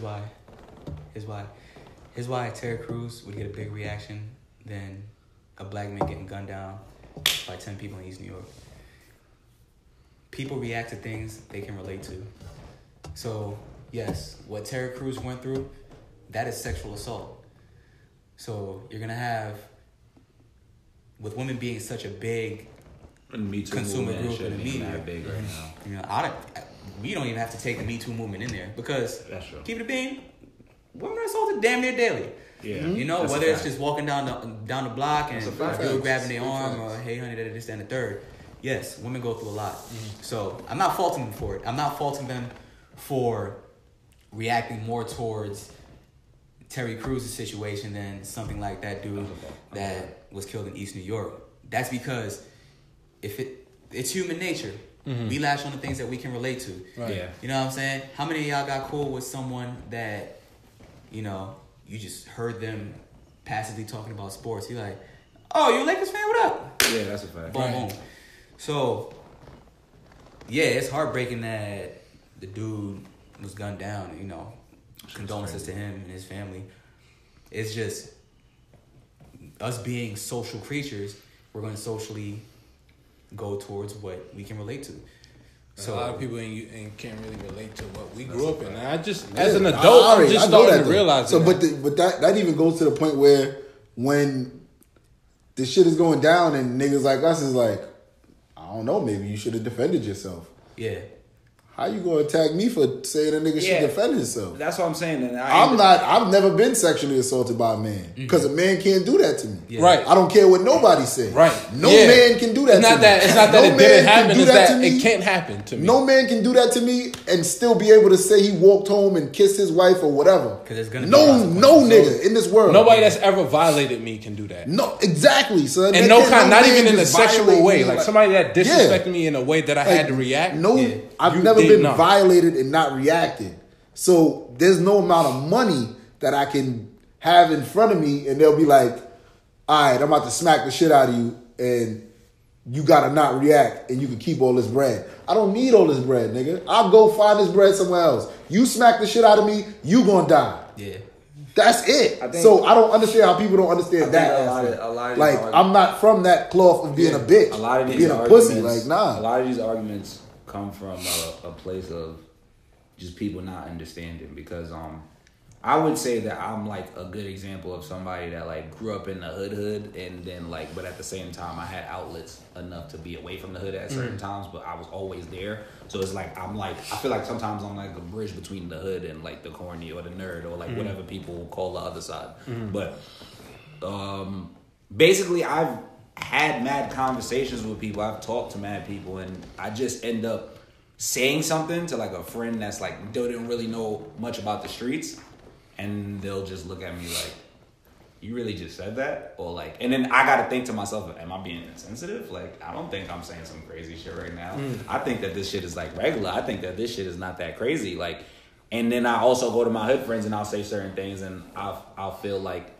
why Terry Crews would get a big reaction than a black man getting gunned down by 10 people in East New York. People react to things they can relate to. So, yes, what Terry Crews went through, that is sexual assault. So, you're going to have, with women being such a big And Me Too consumer movement group in the media that big right now. You know, we don't even have to take the Me Too movement in there because that's true. Keep it a bean. Women are assaulted damn near daily. Yeah, mm-hmm. You know, that's whether it's just walking down the block and a girl grabbing their arm or hey honey, this and the third. Yes, women go through a lot. Mm-hmm. So I'm not faulting them for it. I'm not faulting them for reacting more towards Terry Crews' situation than something like that dude that was killed in East New York. That's because if it's human nature. Mm-hmm. We lash on the things that we can relate to. Right. Yeah. You know what I'm saying? How many of y'all got cool with someone that, you know, you just heard them passively talking about sports? You're like, oh, you a Lakers fan? What up? Yeah, that's a fact. Boom, right. Boom. So, yeah, it's heartbreaking that the dude was gunned down, you know. Condolences to him and his family. It's just us being social creatures, we're going to socially go towards what we can relate to. So a lot of people can't really relate to what we grew up in. And I just as an adult, I just don't realize. So, but that even goes to the point where when the shit is going down and niggas like us is like, I don't know, maybe you should have defended yourself. Yeah. How you gonna attack me for saying a nigga should defend himself? That's what I'm saying. And I've never been sexually assaulted by a man because a man can't do that to me. Yeah. Right. I don't care what nobody says. Right. No man can do that. It's not that it didn't happen. It's that it can't happen to me. No man can do that to me and still be able to say he walked home and kissed his wife or whatever. Because it's gonna no nigga in this world. Nobody that's ever violated me can do that. No, exactly. So and no kind, not even in a sexual way. Like somebody that disrespected me in a way that I had to react. No, I've never been violated and not reacted. So there's no amount of money that I can have in front of me and they'll be like, alright, I'm about to smack the shit out of you and you gotta not react and you can keep all this bread. I don't need all this bread, nigga. I'll go find this bread somewhere else. You smack the shit out of me, you gonna die. Yeah. That's it. So I don't understand how people don't understand that. A lot of like, I'm not from that cloth of being a bitch. A lot of these being a pussy. Like, nah. A lot of these arguments come from a place of just people not understanding because I would say that I'm like a good example of somebody that like grew up in the hood and then like but at the same time I had outlets enough to be away from the hood at certain times, but I was always there. So it's like I feel like sometimes I'm like a bridge between the hood and like the corny or the nerd or like whatever people call the other side. But basically I've had mad conversations with people. I've talked to mad people and I just end up saying something to like a friend that's like they didn't really know much about the streets and they'll just look at me like, you really just said that? Or like, and then I gotta think to myself, am I being insensitive? Like, I don't think I'm saying some crazy shit right now. I think that this shit is like regular. I think that this shit is not that crazy. Like, and then I also go to my hood friends and I'll say certain things and I'll feel like,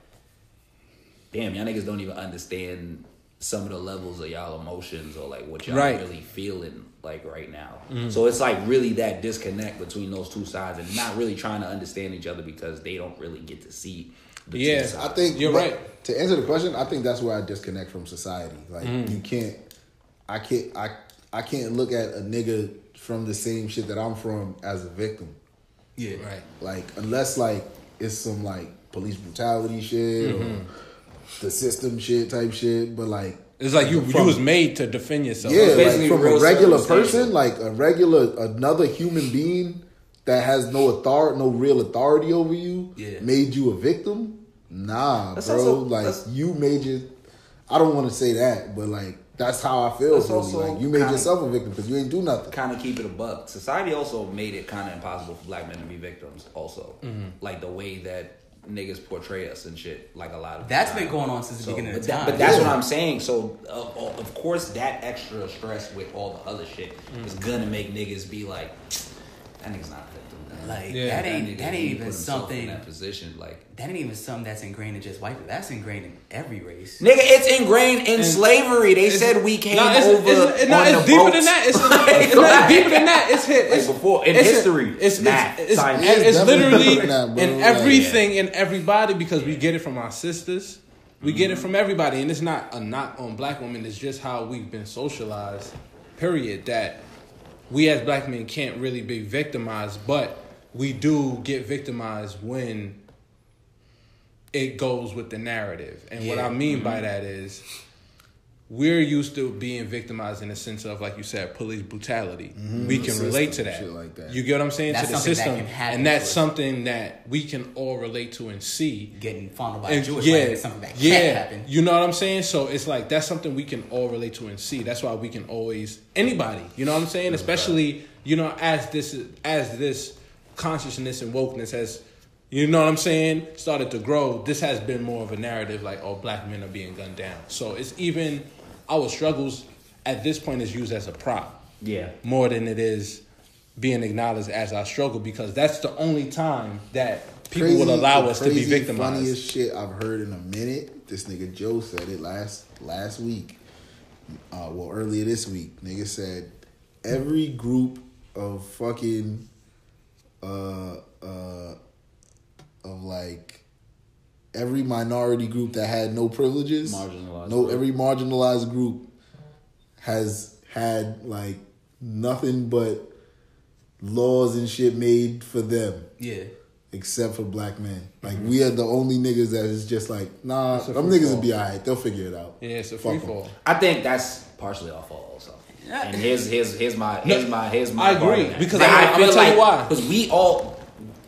damn, y'all niggas don't even understand some of the levels of y'all emotions or like what y'all really feeling like right now. So it's like really that disconnect between those two sides and not really trying to understand each other because they don't really get to see the two sides. I think you're right. To answer the question, I think that's where I disconnect from society. Like you can't, I can't look at a nigga from the same shit that I'm from as a victim. Yeah. Right. Like unless like it's some like police brutality shit or the system shit type shit, but like it's like you was made to defend yourself. Yeah, like from a regular person, like another human being that has no real authority over you, made you a victim. Nah, that's bro. You made I don't want to say that, but like that's how I feel. Like you made yourself a victim because you ain't do nothing. Kind of keep it a buck. Society also made it kind of impossible for black men to be victims. Also, like the way that niggas portray us and shit like a lot of that's been going on since the beginning of time. But that's what I'm saying. So of course that extra stress with all the other shit is gonna make niggas be like, that nigga's not a victim. Like that ain't even something in that position. Like that ain't even something that's ingrained in just white people. That's ingrained in every race. Nigga, it's ingrained in slavery. They said we came over. It's deeper than that. It's deeper than that. It's before in history. It's literally in everything and everybody because we get it from our sisters. We get it from everybody, and it's not a knock on black women. It's just how we've been socialized. Period. That we as black men can't really be victimized, but we do get victimized when it goes with the narrative. And what I mean by that is we're used to being victimized in the sense of, like you said, police brutality. Mm-hmm. We can relate to that. Shit like that. You get what I'm saying? That's to the system. That's something that we can all relate to and see. Getting fondled by a Jewish man is something that can't happen. You know what I'm saying? So it's like, that's something we can all relate to and see. That's why we can always, anybody, you know what I'm saying? That's especially, right. You know, as this consciousness and wokeness has, you know what I'm saying, started to grow, this has been more of a narrative like, oh, black men are being gunned down. So it's even... our struggles at this point is used as a prop. Yeah. More than it is being acknowledged as our struggle, because that's the only time that people will allow us to be victimized. Funniest shit I've heard in a minute. This nigga Joe said it last week. Earlier this week. Nigga said every group of fucking every minority group that had no privileges, every marginalized group has had like nothing but laws and shit made for them. Yeah. Except for black men. Like, mm-hmm. We are the only niggas that is just like, nah, them niggas will be all right. They'll figure it out. Yeah, it's a free fall. I think that's partially our fault also. And here's my. I agree. Because I'm going to tell you why. Because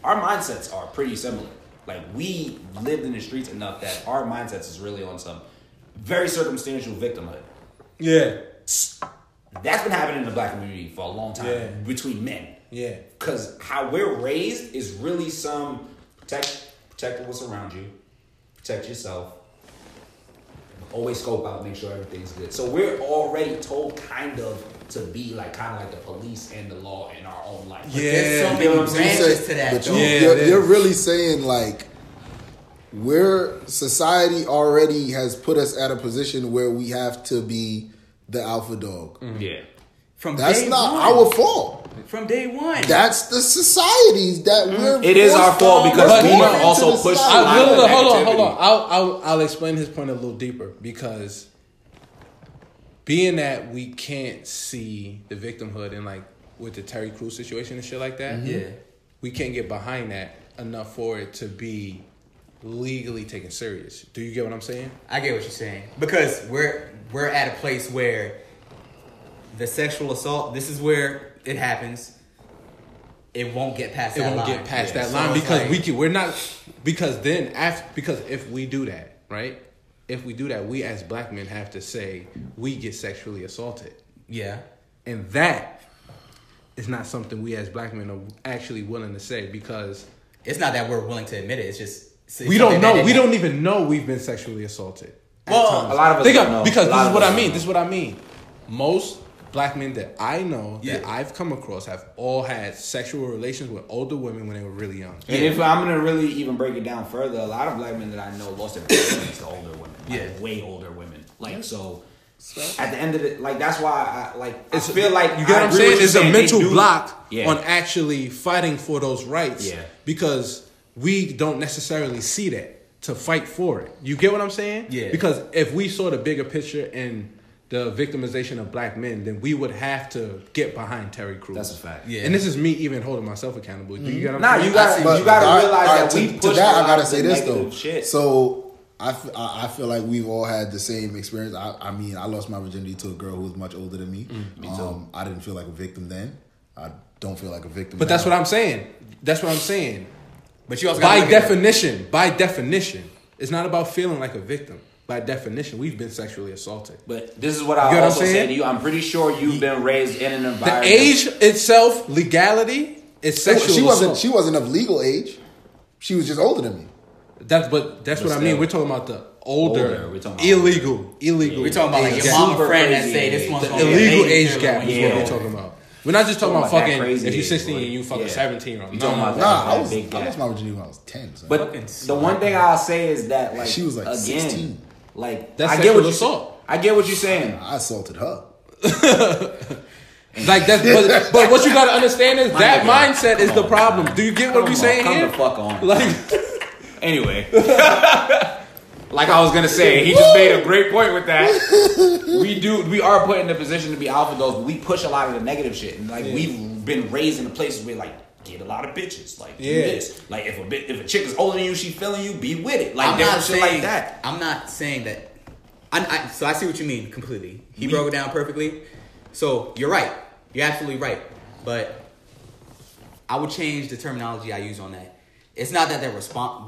our mindsets are pretty similar. Like, we lived in the streets enough that our mindsets is really on some very circumstantial victimhood. Yeah. That's been happening in the black community for a long time between men. Yeah. Because how we're raised is really some protect what's around you, protect yourself, always scope out, make sure everything's good. So we're already told kind of to be like the police and the law in our own life. Like, there's so many branches to that. But you're really saying like society already has put us at a position where we have to be the alpha dog. Mm-hmm. Yeah, that's not our fault. From day one, that's the societies that we're. It is our fault because we are also pushed. Hold on. I'll explain his point a little deeper because. Being that we can't see the victimhood and like with the Terry Crews situation and shit like that, mm-hmm. We can't get behind that enough for it to be legally taken serious. Do you get what I'm saying? I get what you're saying because we're at a place where the sexual assault. This is where it happens. It won't get past. Because if we do that, right. If we do that, we as black men have to say we get sexually assaulted. Yeah. And that is not something we as black men are actually willing to say because... It's not that we're willing to admit it. It's just... we don't know. We don't even know we've been sexually assaulted. Well, a lot of us don't know. Because this is what I mean. Most black men that I know that I've come across have all had sexual relations with older women when they were really young. And if I'm going to really even break it down further, a lot of black men that I know lost their virginity to older women. Way older women. So at the end of it, that's why I feel like... You get what I'm saying? It's a mental block on actually fighting for those rights because we don't necessarily see that to fight for it. You get what I'm saying? Yeah. Because if we saw the bigger picture and... the victimization of black men, then we would have to get behind Terry Crews. That's a fact. Yeah. And this is me even holding myself accountable. Do you get what I'm saying? You got to realize that I got to say this, though. Shit. So, I feel like we've all had the same experience. I mean, I lost my virginity to a girl who was much older than me. Me too. I didn't feel like a victim then. I don't feel like a victim now. That's what I'm saying. But you also by definition, it's not about feeling like a victim. By definition, we've been sexually assaulted. But this is what I also say to you. I'm pretty sure you've been raised in an environment. The age itself, legality, is sexual assault. She wasn't of legal age. She was just older than me. That's what I mean. We're talking about the older, illegal. We're talking about your mama friend that say this one's going to be illegal age gap is what we're talking about. We're not just talking about fucking if you're 16 and you fucking 17 or not. Nah, I lost my virginity when I was 10. But the one thing I'll say is that she was 16. That's sexual assault. I get what you're saying. I assaulted her. But what you gotta understand is that mindset is the problem. Do you get what we're saying here? Come the fuck on. Anyway. I was gonna say, he just made a great point with that. We are put in a position to be alpha dogs, but we push a lot of the negative shit. And we've been raised in a place where get a lot of bitches. Do this. If a chick is older than you, she feeling you, be with it. I'm not saying that. So I see what you mean completely. He broke it down perfectly. So you're right. You're absolutely right. But I would change the terminology I use on that. It's not that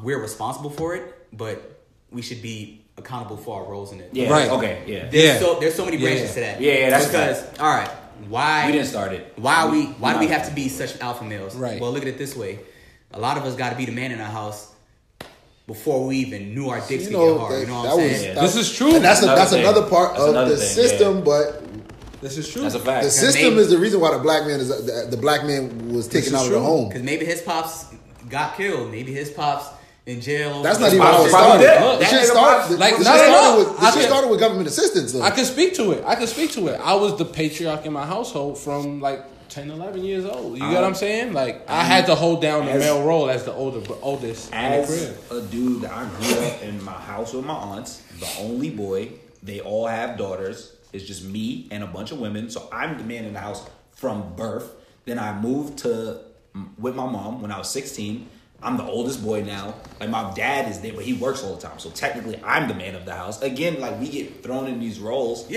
we're responsible for it, but we should be accountable for our roles in it. Yeah. Right. Okay. Yeah. There's so many branches to that. Yeah. That's because right. All right. Why we didn't start it? Why do we have to be such alpha males? Right. Well, look at it this way: a lot of us got to be the man in our house before we even knew our dicks could get hard. You know what I'm saying? This is true. And that's another part of the system, yeah. But. This is true. That's a fact. The system is the reason why the black man was taken out of the home. Because maybe his pops got killed. Maybe his pops in jail. That's not even how it started. It started with government assistance. Though. I can speak to it. I was the patriarch in my household from like 10, 11 years old. You get what I'm saying? Like I had to hold down the male role as the oldest. As a dude, I grew up in my house with my aunts, the only boy. They all have daughters. It's just me and a bunch of women. So I'm the man in the house from birth. Then I moved with my mom when I was 16. I'm the oldest boy now. Like my dad is there, but he works all the time. So technically I'm the man of the house. Again, like we get thrown in these roles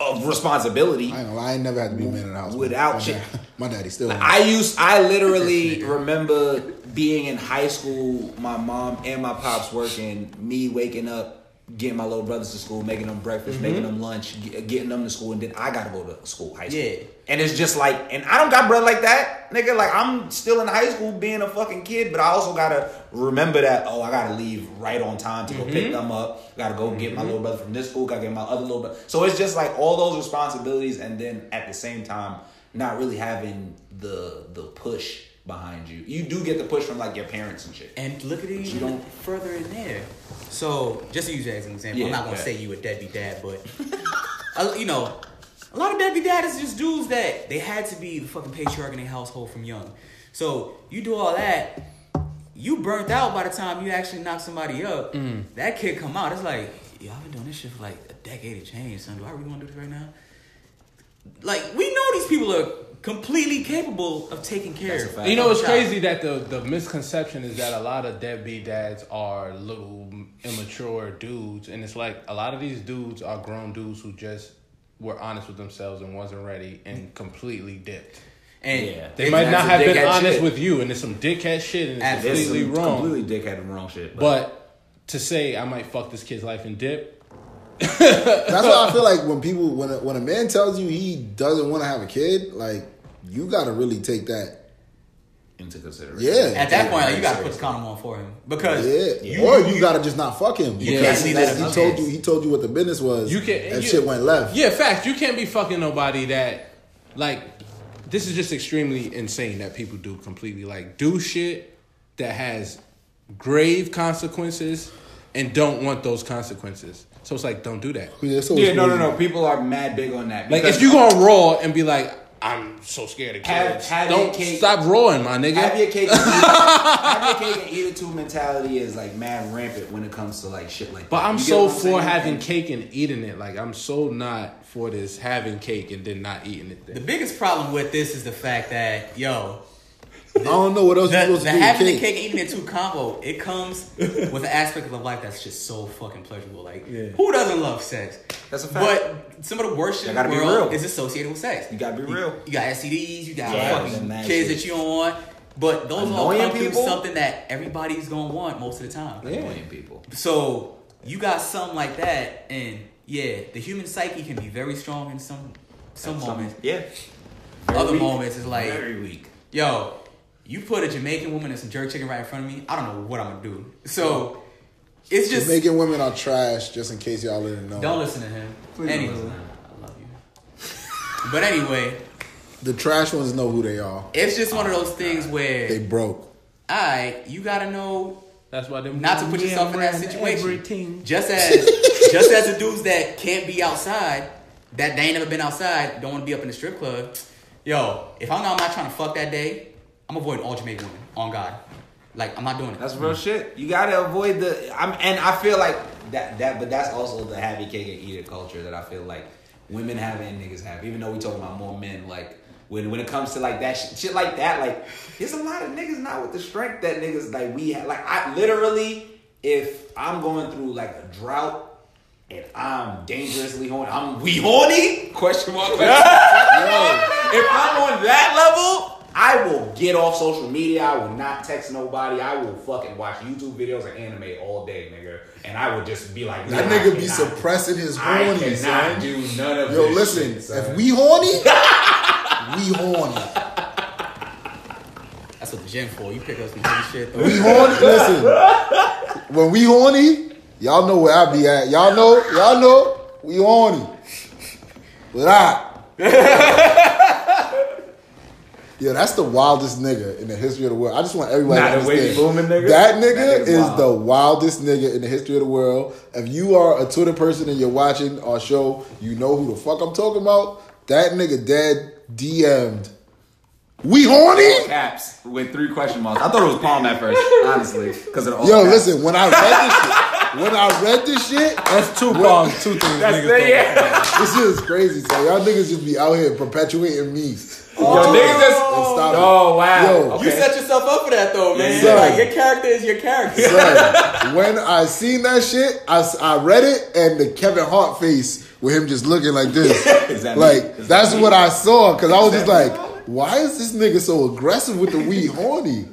of responsibility. I ain't never had to be man in the house. Without shit. My daddy still. Like I literally remember being in high school, my mom and my pops working, me waking up, getting my little brothers to school, making them breakfast, making them lunch, getting them to school, and then I gotta go to school, high school. Yeah. And it's just like, and I don't got bread like that, nigga. Like I'm still in high school being a fucking kid, but I also gotta remember that. Oh, I gotta leave right on time to go pick them up. I gotta go get my little brother from this school. Gotta get my other little brother. So it's just like all those responsibilities, and then at the same time, not really having the push behind you. You do get the push from like your parents and shit. And look at it, you don't further in there. So, just to use that as an example, I'm not going to say you a deadbeat dad, but, a lot of deadbeat dads is just dudes that they had to be the fucking patriarch in their household from young. So, you do all that, you burnt out by the time you actually knock somebody up. That kid come out, it's like, yo, I've been doing this shit for like a decade and change, son. Do I really want to do this right now? Like, we know these people are completely capable of taking care of. You know, it's crazy that the misconception is that a lot of deadbeat dads are little immature dudes, and it's like a lot of these dudes are grown dudes who just were honest with themselves and wasn't ready and completely dipped. And they might not have been honest with you, and there's some dickhead shit and it's completely wrong. Completely dickhead and wrong shit. But to say I might fuck this kid's life and dip. That's why I feel like when a man tells you he doesn't want to have a kid, like you gotta really take that into consideration. Yeah, at that point, like, you gotta put the condom on for him because you gotta just not fuck him. You can't see that he told you what the business was. You can't, and shit went left. Yeah, fact. You can't be fucking nobody that like. This is just extremely insane that people do completely like do shit that has grave consequences and don't want those consequences. So it's like, don't do that. No. People are mad big on that. Like, if you gonna roar and be like, I'm so scared of kids. Stop roaring, my nigga. Have your cake and eat it too mentality is like mad rampant when it comes to like shit like that. But I'm so for having cake and eating it. Like, I'm so not for this having cake and then not eating it. The biggest problem with this is the fact that, I don't know what else you're supposed to do. The having the cake and eating it too combo, it comes with an aspect of life that's just so fucking pleasurable. Like, who doesn't love sex? That's a fact. But some of the worst shit in the world is associated with sex. You gotta be real. You got STDs, you got fucking kids that you don't want. But those all come through something that everybody's gonna want most of the time. Annoying people. So, you got something like that, and the human psyche can be very strong in some moments. Yeah. Other moments, it's like, very weak. Yo. You put a Jamaican woman and some jerk chicken right in front of me, I don't know what I'm going to do. So, it's just... Jamaican women are trash, just in case y'all didn't know. Don't listen to him. Anyway, I love you. But anyway... The trash ones know who they are. It's just one of those things where... They broke. You got to know... That's why not to put yourself in that situation. Just as the dudes that can't be outside, that they ain't never been outside, don't want to be up in the strip club. Yo, if I'm not trying to fuck that day... I'm avoiding all Jamaican women, on God. Like, I'm not doing it. That's real shit. You gotta avoid and I feel like that, but that's also the happy cake and eat it culture that I feel like women have and niggas have. Even though we talking about more men, like, when it comes to like that shit like that, like, there's a lot of niggas not with the strength that niggas, like, we have. Like, I literally, if I'm going through like a drought, and I'm dangerously horny. We horny? Question mark. Question mark. If I'm on that level, I will get off social media. I will not text nobody. I will fucking watch YouTube videos and anime all day, nigga. And I would just be like, that nigga cannot be suppressing his horny. I cannot do none of this. Yo, listen, shit, son. If we horny, we horny. That's what the gym for. You pick up some good shit though. We horny. Listen, when we horny, y'all know where I be at. Y'all know we horny. But yeah, that's the wildest nigga in the history of the world. I just want everybody to understand. That nigga is wild. The wildest nigga in the history of the world. If you are a Twitter person and you're watching our show, you know who the fuck I'm talking about. That nigga dead DM'd. We horny? Caps with 3 question marks. I thought it was Palm at first, honestly, because of the old. Yo, caps. Listen, when I read this shit, that's 2 Palms, 2 things. That's niggas. Yeah. This shit is crazy. So y'all niggas just be out here perpetuating me. Oh. Yo, niggas just stop. Oh wow. Yo, okay. You set yourself up for that though, man. Son, like your character is your character. Son, when I seen that shit, I read it and the Kevin Hart face with him just looking like this, that like that's what I saw because I was just like. Why is this nigga so aggressive with the we horny?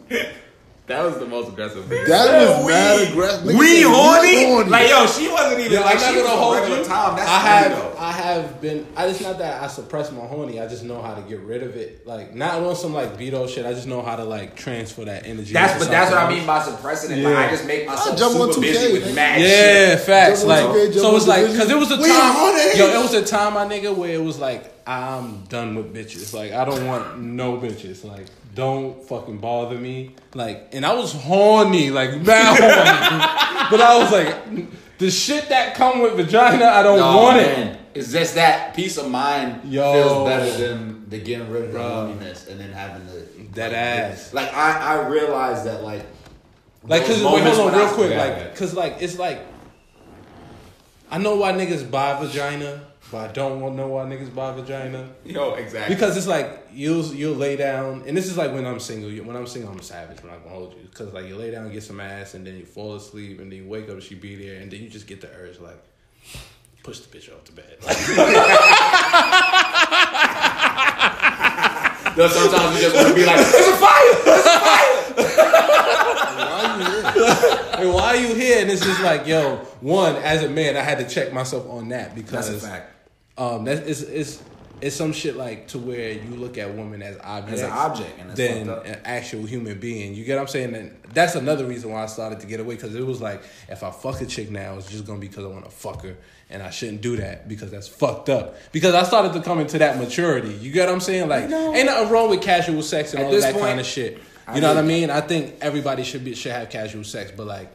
That was the most aggressive thing. That was mad aggressive. We horny? Like, yo, she wasn't even like she was a whole time. That's I have been. It's not that I suppress my horny. I just know how to get rid of it. Like, not on some like Beto shit. I just know how to like transfer that energy. That's what I mean by suppressing it. Yeah. Like, I just make myself super busy with mad shit. Yeah, facts. Like, so it's like because it was a time. Yo, it was a time, my nigga, where it was like. I'm done with bitches. Like, I don't want no bitches. Like, don't fucking bother me. Like, and I was horny. Like, mad horny. But I was like, the shit that come with vagina, I don't want it. It's just that peace of mind feels better than the getting rid of the horniness and then having that ass. Like, I realized that, like, cause, wait, hold on real quick. Like, cause, like, it's like, I know why niggas buy vagina. But I don't want to know why niggas buy vagina. Yo, exactly. Because it's like, you'll lay down. And this is like when I'm single. When I'm single, I'm savage. When I'm going to hold you. Because like you lay down, get some ass, and then you fall asleep, and then you wake up, she be there, and then you just get the urge, like, push the bitch off the bed. Like, no, sometimes you just want to be like, it's a fire! It's a fire! Why are you here? And it's just like, yo, one, as a man, I had to check myself on that because that's a fact. It's some shit like to where you look at women as objects, and then an actual human being. You get what I'm saying? And that's another reason why I started to get away because it was like, if I fuck a chick now, it's just gonna be because I want to fuck her, and I shouldn't do that because that's fucked up. Because I started to come into that maturity. You get what I'm saying? Like, ain't nothing wrong with casual sex and all that kind of shit. You know what I mean? I think everybody should have casual sex, but like,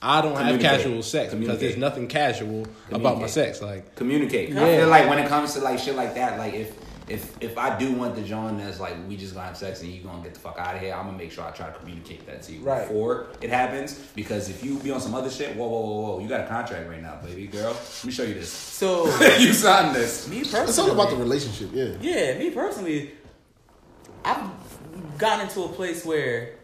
I don't have casual sex because there's nothing casual about my sex. Like, communicate. Yeah. I feel like when it comes to like shit like that, like if I do want the John that's like we just gonna have sex and you gonna get the fuck out of here, I'm gonna make sure I try to communicate that to you before it happens. Because if you be on some other shit, whoa, you got a contract right now, baby girl. Let me show you this. So you signed this. Me personally, it's all about the relationship. Yeah. Me personally, I've gotten into a place where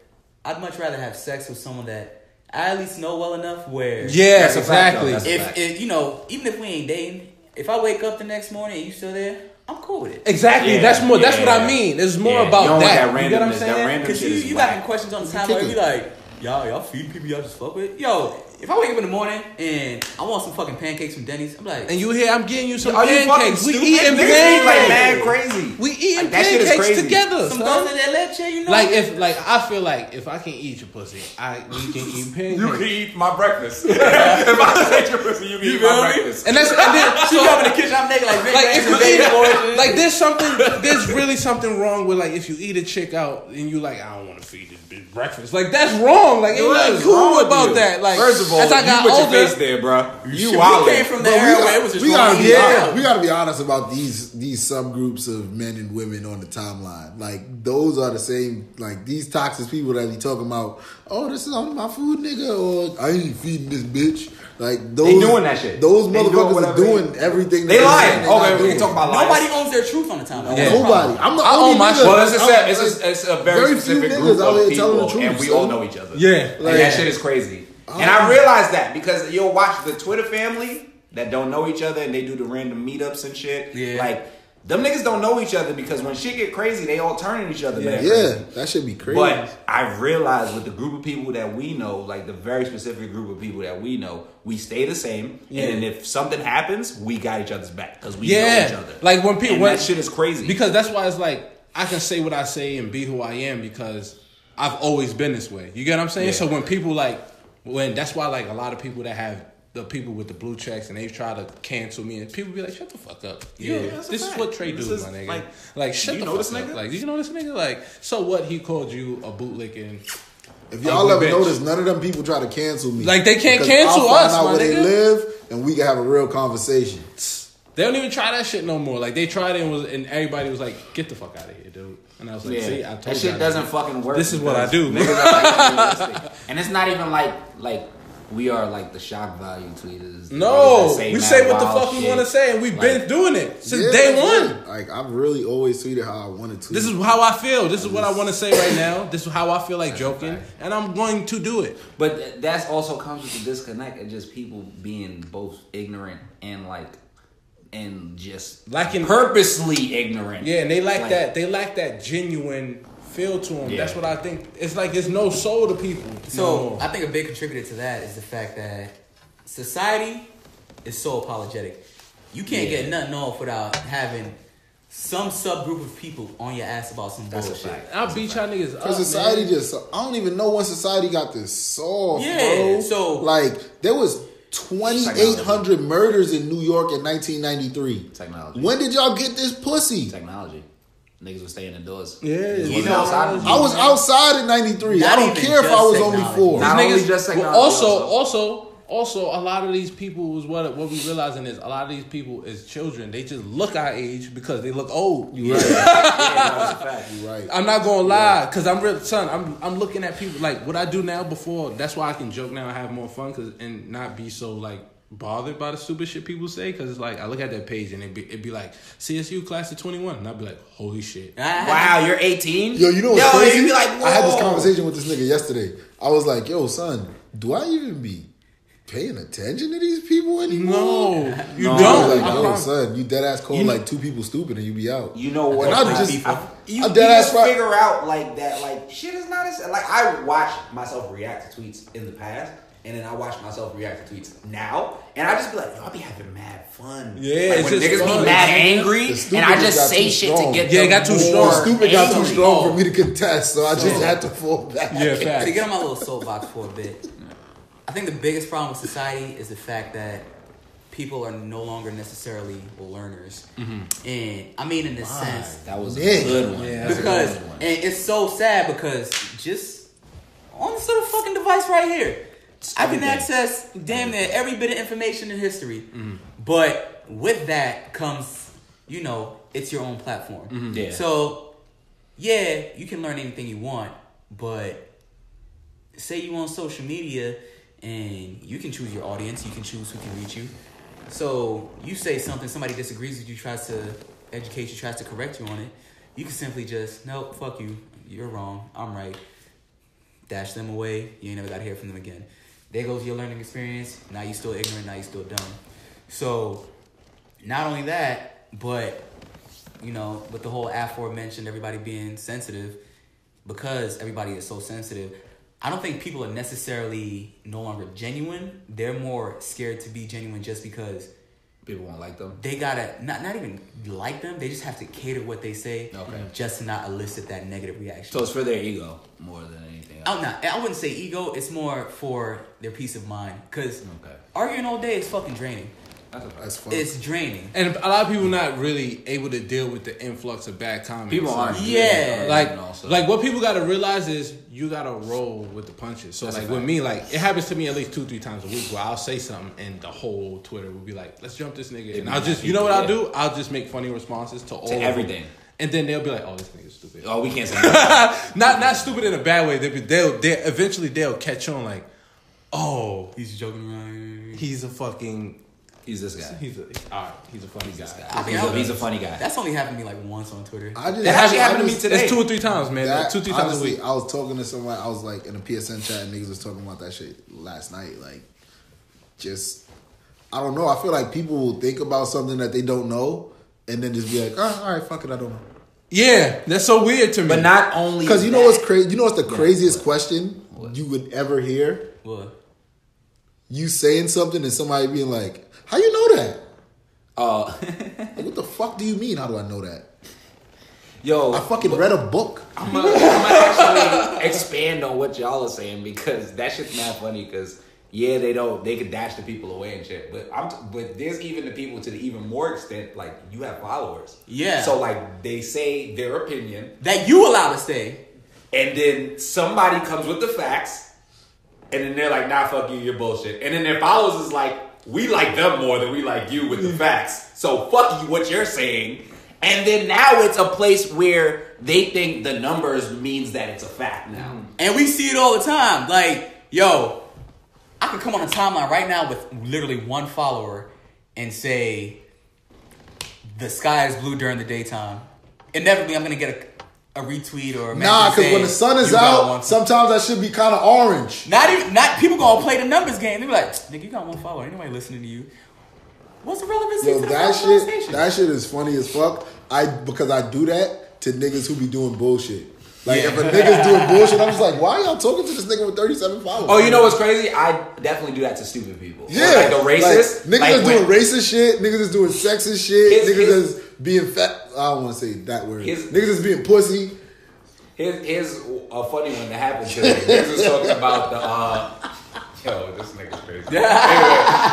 I'd much rather have sex with someone that I at least know well enough where... Yeah, exactly. If you know, even if we ain't dating, if I wake up the next morning and you still there, I'm cool with it. Exactly. Yeah, that's more. Yeah, that's what I mean. It's more about that. You know what I'm saying? Because you got questions on the time where you be like, y'all feed people y'all just fuck with? Yo, if I wake up in the morning and I want some fucking pancakes from Denny's, I'm like... And you here, I'm getting you some pancakes. We eating pancakes. Like, man, crazy. We eating pancakes together. Some donuts in that left chair, you know? Like, I feel like if I can eat your pussy, we can eat pancakes. You can eat my breakfast. If I can eat your pussy, you can eat my breakfast. And then she come in the kitchen, I'm naked like there's really something wrong with like if you eat a chick out and you like, I don't want to feed this bitch breakfast. Like, that's wrong. Like, ain't nothing cool about that. Like, first of all, as I got older, your face there, bro. You wild. We came from the era where it was just we gotta be honest about these subgroups of men and women on the timeline. Like, those are the same. Like, these toxic people that we talking about. Oh, this is on my food, nigga. Or I ain't feeding this bitch. Like, those, they doing that shit. Those motherfuckers are doing everything. They lying. Okay, we can talk about lying. Nobody owns their truth on the timeline. Nobody. I'm the only nigga. Well, it's a very specific group of people, and we all know each other. Yeah, that shit is crazy. And I realized that because you'll watch the Twitter family that don't know each other and they do the random meetups and shit. Yeah. Like, them niggas don't know each other because when shit get crazy, they all turn on each other. Yeah, that should be crazy. But I realized with the group of people that we know, like the very specific group of people that we know, we stay the same. Yeah. And if something happens, we got each other's back because we know each other. Like when people, that shit is crazy. Because that's why it's like, I can say what I say and be who I am because I've always been this way. You get what I'm saying? Yeah. So when people like, that's why like a lot of people that have, the people with the blue checks and they try to cancel me and people be like, shut the fuck up. Yeah, this is what Trey does, my nigga. Like shut the fuck up. Like, you know this nigga? Like, so what? He called you a bootlicking. If y'all ever notice, none of them people try to cancel me. Like, they can't cancel us, my nigga. I'll find out where they live and we can have a real conversation. They don't even try that shit no more. Like, they tried it and everybody was like, get the fuck out of here, dude. And I was like, see, I told you. That shit doesn't fucking work. This is what I do. And it's not even like, we are like the shock value tweeters. No, we say what the fuck we want to say, and we've been doing it since day one. Like, I've really always tweeted how I wanted to. This is how I feel. This is what I want to say right now. This is how I feel like joking, and I'm going to do it. But that also comes with the disconnect of just people being both ignorant and like, and just lacking, purposely ignorant. Yeah, and they lack that. They lack that genuine feel to them. Yeah. That's what I think. It's like there's no soul to people. So I think a big contributor to that is the fact that society is so apologetic. You can't get nothing off without having some subgroup of people on your ass about some bullshit. I'll beat y'all niggas up. Because society I don't even know when society got this soft, bro. So like there was 2,800 murders in New York in 1993. Technology. When did y'all get this pussy? Technology. Niggas were staying indoors. Yeah, you know, I was outside in '93. I don't care if I was only 4. These niggas just also, a lot of these people is what we realizing is a lot of these people is children. They just look our age because they look old. You right? That's a fact. You right? I'm not gonna lie, because I'm real, son. I'm looking at people like what I do now. Before, that's why I can joke now and have more fun, and not be so like bothered by the stupid shit people say, because it's like I look at that page and it'd be like CSU class of 21, and I'd be like, holy shit, wow, you're 18. Yo, you know what's crazy? You'd be like, whoa. I had this conversation with this nigga yesterday. I was like, yo, son, do I even be paying attention to these people anymore? No, you don't. Like, yo, son, you dead ass called like 2 people stupid and you be out. You know what? And I just figure out like that, like shit is not as like I watched myself react to tweets in the past. And then I watch myself react to tweets now, and I just be like, yo, I be having mad fun. Yeah, like, when niggas be mad angry, and I just say shit to get them. Yeah, got too strong. The stupid got too strong for me to contest, so I just had to fall back. Yeah, fact. To get on my little soapbox for a bit, I think the biggest problem with society is the fact that people are no longer necessarily learners. Mm-hmm. And I mean, in this sense, that was a good one. Yeah, because and it's so sad because just on this little fucking device right here, I can access damn near every bit of information in history. Mm-hmm. But with that comes, you know, it's your own platform. Mm-hmm. Yeah. So, yeah, you can learn anything you want. But say you on social media and you can choose your audience. You can choose who can reach you. So you say something, somebody disagrees with you, tries to educate you, tries to correct you on it. You can simply just, nope, fuck you. You're wrong. I'm right. Dash them away. You ain't never got to hear from them again. There goes your learning experience. Now you're still ignorant. Now you're still dumb. So, not only that, but, you know, with the whole aforementioned everybody being sensitive, because everybody is so sensitive, I don't think people are necessarily no longer genuine. They're more scared to be genuine just because people won't like them. They gotta not even like them. They just have to cater what they say, just to not elicit that negative reaction. So it's for their ego more than anything else. I wouldn't say ego. It's more for their peace of mind. Cause arguing all day is fucking draining. That's fun. It's draining, and a lot of people not really able to deal with the influx of bad comments. People aren't. Yeah, like what people gotta realize is you gotta roll with the punches. So that's like with me, like it happens to me at least 2-3 times a week where I'll say something and the whole Twitter will be like, "Let's jump this nigga," and I'll just, you know what I'll do? I'll just make funny responses to all everything. And then they'll be like, "Oh, this nigga's stupid." Oh, we can't say that. not stupid in a bad way. They'll eventually catch on. Like, oh, he's joking around. He's a fucking. He's this guy. He's a funny guy. He's a funny guy. That's only happened to me like once on Twitter. That actually happened to me today. It's 2 or 3 times, man. That, 2-3 times a week. I was talking to somebody. I was like in a PSN chat, and niggas was talking about that shit last night. Like, just I don't know. I feel like people will think about something that they don't know and then just be like, oh, all right, fuck it, I don't know. Yeah, that's so weird to me. But not only because you know what's crazy? You know what's the craziest question you would ever hear? What? You saying something and somebody being like, how you know that? Like, what the fuck do you mean? How do I know that? Yo, I fucking read a book. I'm going to actually expand on what y'all are saying because that shit's not funny because, yeah, they don't, they can dash the people away and shit. But but there's even the people to the even more extent, like, you have followers. Yeah. So, like, they say their opinion. That you allow to say. And then somebody comes with the facts. And then they're like, nah, fuck you, you're bullshit. And then their followers is like, we like them more than we like you with the facts. So, fuck you, what you're saying. And then now it's a place where they think the numbers means that it's a fact now. And we see it all the time. Like, yo, I could come on a timeline right now with literally one follower and say, the sky is blue during the daytime. Inevitably, I'm going to get a retweet or a message. Nah, because when the sun is out, sometimes I should be kind of orange. Not people going to play the numbers game. They be like, nigga, you got one follower. Ain't nobody listening to you. What's the relevancy to that shit? That shit is funny as fuck. Because I do that to niggas who be doing bullshit. Like if a nigga's doing bullshit, I'm just like, why are y'all talking to this nigga with 37 followers? Oh, you know what's crazy? I definitely do that to stupid people. Yeah, like the racist niggas is doing racist shit. Niggas is doing sexist shit. Niggas is being fat. I don't want to say that word. Niggas is being pussy. Here's a funny one that happened today. Niggas was talking about the. Yo, this nigga's crazy. Yeah.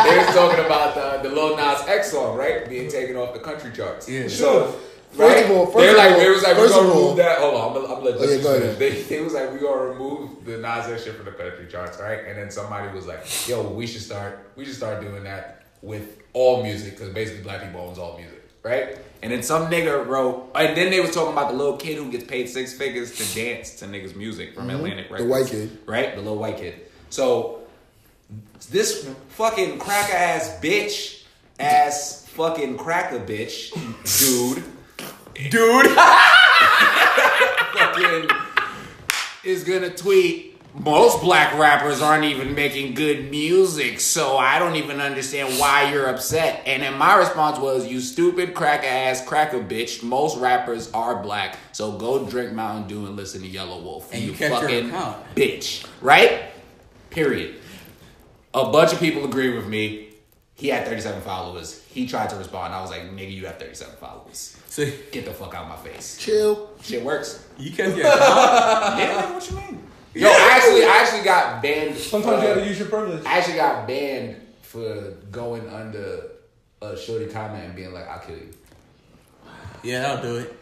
Anyway, they was talking about the Lil Nas X song, right? Being taken off the country charts. Yeah. So, right? First of all, they was like, we're going to remove that. Hold on, I'm going to let you finish. They was like, we're going to remove the Nas X shit from the country charts, right? And then somebody was like, yo, we should start doing that with all music because basically black people owns all music, right? And then some nigga wrote, and then they was talking about the little kid who gets paid six figures to dance to niggas' music from Atlantic Records. The white kid. Right? The little white kid. So, this fucking cracker ass bitch ass fucking cracker bitch dude fucking is gonna tweet, most black rappers aren't even making good music, so I don't even understand why you're upset. And then my response was, you stupid cracker ass cracker bitch, most rappers are black, so go drink Mountain Dew and listen to Yellow Wolf and you fucking bitch, right? Period. A bunch of people agree with me. He had 37 followers. He tried to respond. I was like, nigga, you have 37 followers. See? Get the fuck out of my face. Chill. Shit works. You can't get it. Yeah, what you mean? Yo, I actually got banned. Sometimes you gotta use your privilege. I actually got banned for going under a shorty comment and being like, I'll kill you. Yeah, that'll do it.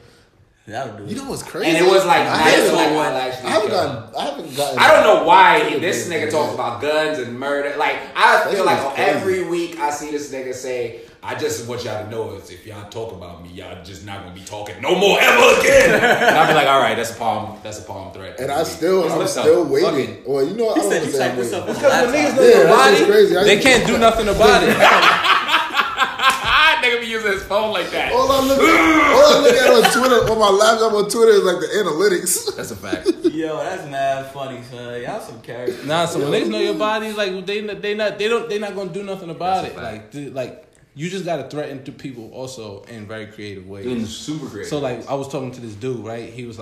That'll do it. You know what's crazy? And it was like, I haven't gotten. I don't know why this nigga talks about guns and murder. Like, I feel like every week I see this nigga say, I just want y'all to know is if y'all talk about me, y'all just not gonna be talking no more ever again. And I'll be like, all right, that's a palm threat. And I'm still waiting. Well, you know, I don't want to say waiting. Because the niggas know they can't do nothing about it. Nigga be using his phone like that. All I look at on Twitter, on my laptop on Twitter, is like the analytics. That's a fact. Yo, that's mad funny, son. Y'all some characters. Nah, some niggas know your body. Like they not gonna do nothing about it. Like you just gotta threaten to people also in very creative ways. In super creative. So like I was talking to this dude, right? He was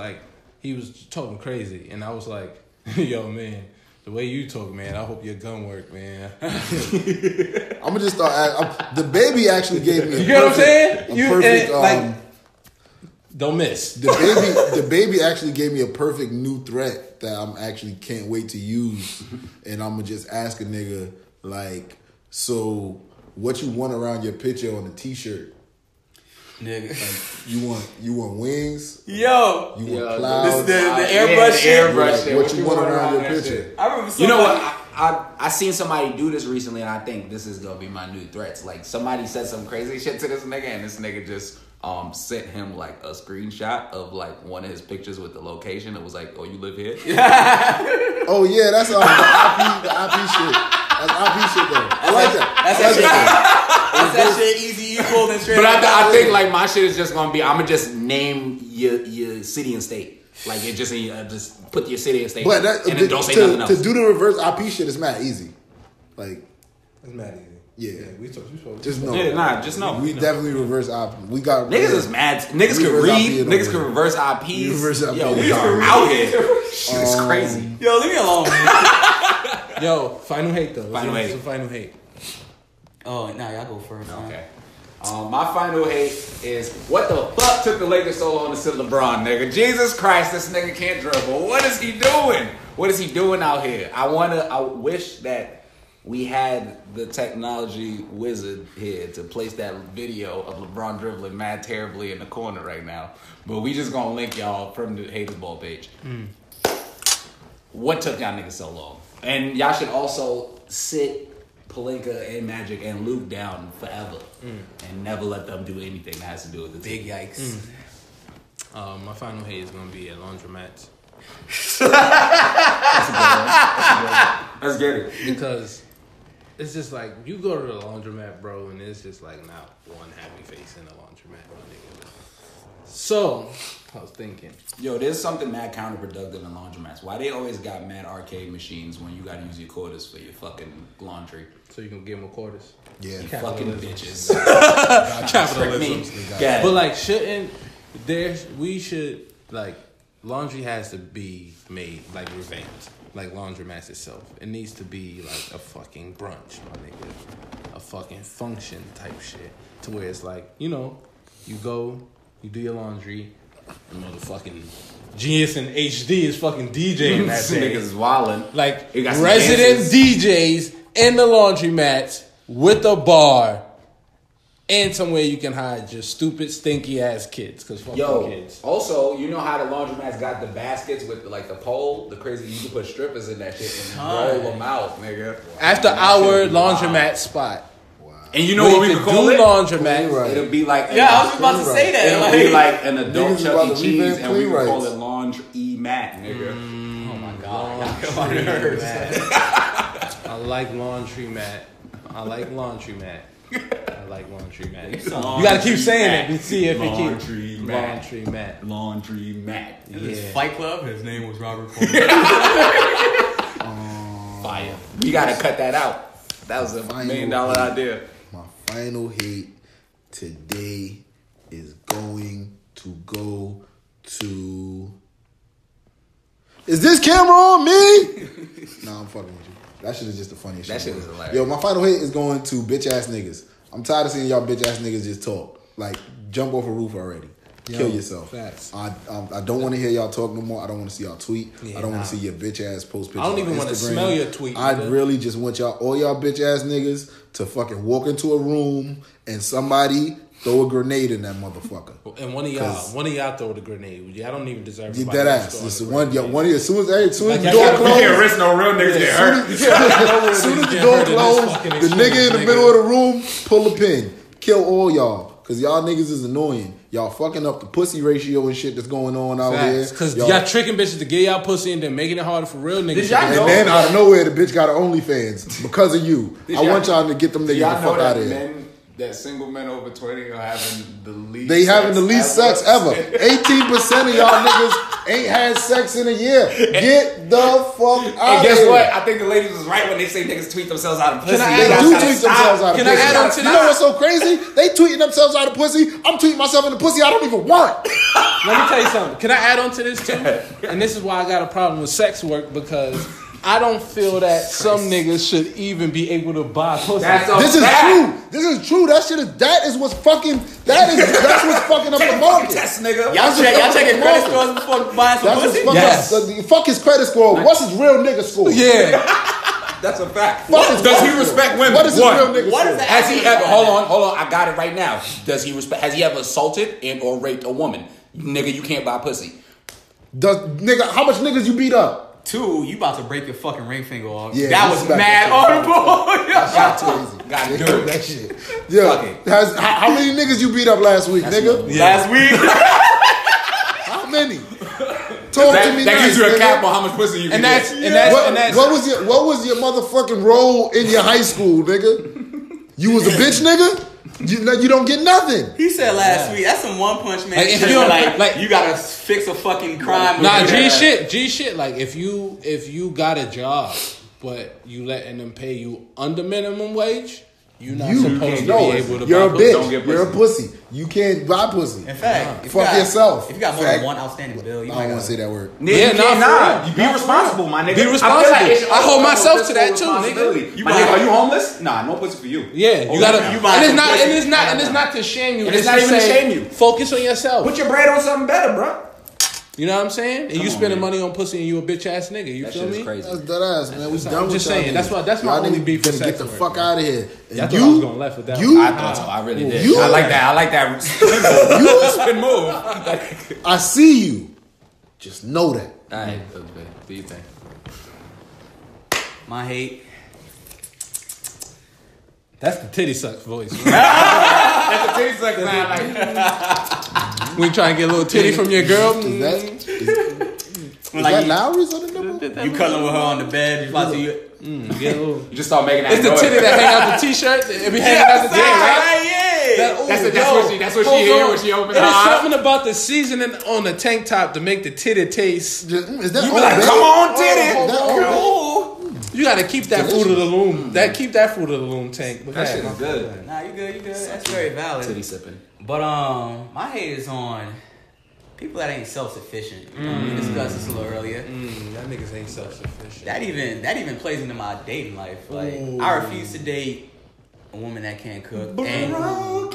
talking crazy, and I was like, yo, man. The way you talk, man, I hope your gun work, man. I'm gonna just start. The baby actually gave me. You get what I'm saying? Don't miss. The baby actually gave me a perfect new threat that I'm actually can't wait to use, and I'm gonna just ask a nigga like, so what you want around your picture on a T-shirt? Nigga, like, you want wings? Yo, you want clouds? The airbrush shit. Like, what you want around your picture? I remember. You know what? I seen somebody do this recently, and I think this is gonna be my new threats. Like somebody said some crazy shit to this nigga, and this nigga just sent him like a screenshot of like one of his pictures with the location. It was like, oh, you live here? Oh yeah, that's the IP shit. That's IP shit though. I like that. That's that shit easy. You pulled and straight. But I think like my shit is just gonna be, I'ma just name your city and state. Like it just put your city and state. But that, and then don't say nothing else. To do the reverse IP shit is mad easy. Like it's mad easy. Yeah, we talked. Just know. Yeah, nah, just know. We definitely reverse IP. We got niggas is mad. Niggas can read. Niggas can reverse IPs. Yo, we are out here. Shit is crazy. Yo, leave me alone. Yo, final hate though. Final hate. Final hate. Oh, nah, y'all go first. Okay. My final hate is what the fuck took the Lakers so long to sit LeBron, nigga? Jesus Christ, this nigga can't dribble. What is he doing? What is he doing out here? I wish that we had the technology wizard here to place that video of LeBron dribbling mad terribly in the corner right now. But we just gonna link y'all from the Haters Ball page. Mm. What took y'all niggas so long? And y'all should also sit Pelinka and Magic and Luke down forever and never let them do anything that has to do with the big yikes. My final hate is gonna be at laundromats. That's good. Because it's just like, you go to the laundromat, bro, and it's just like not one happy face in the laundromat, my nigga. So, I was thinking, yo, there's something mad counterproductive in laundromats. Why they always got mad arcade machines when you gotta use your quarters for your fucking laundry? So you can give them a quarters? Yeah. You fucking bitches. Capitalism. But like, shouldn't there, we should, like, laundry has to be made like revenge. Like laundromats itself, it needs to be like a fucking brunch, my nigga, a fucking function type shit, to where it's like, you know, you go, you do your laundry, and motherfucking Genius and HD is fucking DJing that day. Niggas wildin'. Like resident DJs in the laundromats with a bar and somewhere you can hide your stupid, stinky ass kids. Cause fuck yo, kids. Also, you know how the laundromats got the baskets with like the pole? The crazy, you can put strippers in that shit and roll them out, nigga. After our laundromat spot. Wow. And you know what we could call it? Laundromat. Right. It'll be like, yeah, I was about to say that. It'll be like an adult Chuck E. Cheese, and we could call it laundry-mat, nigga. Oh my god. I like laundromat. I like laundromat. I like laundromat. You gotta keep saying it and see if it keeps. Laundromat. Laundromat. Yeah. This Fight Club. His name was Robert. Fire. We gotta cut that out. That was a $1 million idea. My final hate today is going to go to. Is this camera on me? Nah, I'm fucking with you. That shit is just the funniest shit. That shit was hilarious. Yo, my final hate is going to bitch ass niggas. I'm tired of seeing y'all bitch ass niggas just talk. Like, jump off a roof already. Yo, kill yourself. Facts. I don't want to hear y'all talk no more. I don't want to see y'all tweet. Yeah, I don't want to see your bitch ass post pictures. I don't even want to smell your tweet. I really just want y'all, all y'all bitch ass niggas, to fucking walk into a room and somebody throw a grenade in that motherfucker. And one of y'all throw the grenade. Y'all don't even deserve. Get that ass. Listen, one of you. As soon as the door closes, can't risk no real niggas get hurt. As soon as the door closes, the nigga in the middle of the room pull a pin, kill all y'all, because y'all niggas is annoying. Y'all fucking up the pussy ratio and shit that's going on out here. Because y'all tricking bitches to get y'all pussy and then making it harder for real niggas. And then out of nowhere, the bitch got her OnlyFans because of you. I want y'all to get them niggas the fuck out of here. That single men over 20 are having the least. They having the least sex ever. 18% of y'all niggas ain't had sex in a year. Get the fuck out of here. And guess what? I think the ladies was right when they say niggas tweet themselves out of pussy. They do tweet themselves out of pussy. Can I add on to that? You know what's so crazy? They tweeting themselves out of pussy. I'm tweeting myself in the pussy I don't even want. Let me tell you something. Can I add on to this too? And this is why I got a problem with sex work, because I don't feel that some niggas should even be able to buy pussy. This is true. This is true. That's what's fucking up the market. Test, nigga. Y'all check his credit scores before buying some pussy. Fuck his credit score. What's his real nigga score? Yeah. That's a fact. Does he respect women? What is his real nigga score? Has he ever? Hold on. I got it right now. Does he respect? Has he ever assaulted and or raped a woman? Nigga, you can't buy pussy. Nigga, how much niggas you beat up? 2, you about to break your fucking ring finger off. Yeah, that was mad horrible. That's crazy. Got dirt. That shit. Yeah. Fuck it. How many niggas you beat up last week, nigga? Yeah. Last week? How many? That gives you a cap on how much pussy you can get. What was your motherfucking role in your high school, nigga? You was a bitch, nigga? You don't get nothing. He said last week. That's some One Punch Man shit. Like you gotta fix a fucking crime. Nah, G shit. Like if you got a job, but you letting them pay you under minimum wage, You're not supposed to be able to buy pussy. Don't get pussy. You're a pussy. You can't buy pussy. In fact, fuck yourself. If you got more than one outstanding bill, you might not. I don't want to say that word. Yeah, nah. You be responsible, my nigga. Be responsible. I hold myself to that too, nigga. My nigga, are you homeless? Nah, no pussy for you. Yeah, you gotta. And it's not to shame you. It's not even to shame you. Focus on yourself. Put your bread on something better, bro. You know what I'm saying? And you spending money on pussy and you a bitch ass nigga. You feel me? Crazy. That's dead ass, man. We done with that. I'm just saying. That's my only beef with sex. Get the fuck out of here. And you, I was going left with that. I thought so. I really did. I like that. I like that. Spin move. I see you. Just know that. All right. What do you think? My hate. That's the titty suck voice. That's the titty suck sound. When you try to get a little titty from your girl. Is that Lowry's on the number? You cuddling with her on the bed. You just start making that noise. It's the titty that hang out the t-shirt. It be hanging out the t-shirt, right? That's what she hear when she opens her eyes. There's something about the seasoning on the tank top to make the titty taste. Is that you be like, come on, titty. You got to keep that food of the loom. Keep that food of the loom tank. That shit is good. Nah, you good, you good. That's very valid. Titty sipping. But my hate is on people that ain't self-sufficient. We discussed this a little earlier. That niggas ain't self-sufficient. That even plays into my dating life. Like, I refuse to date a woman that can't cook. And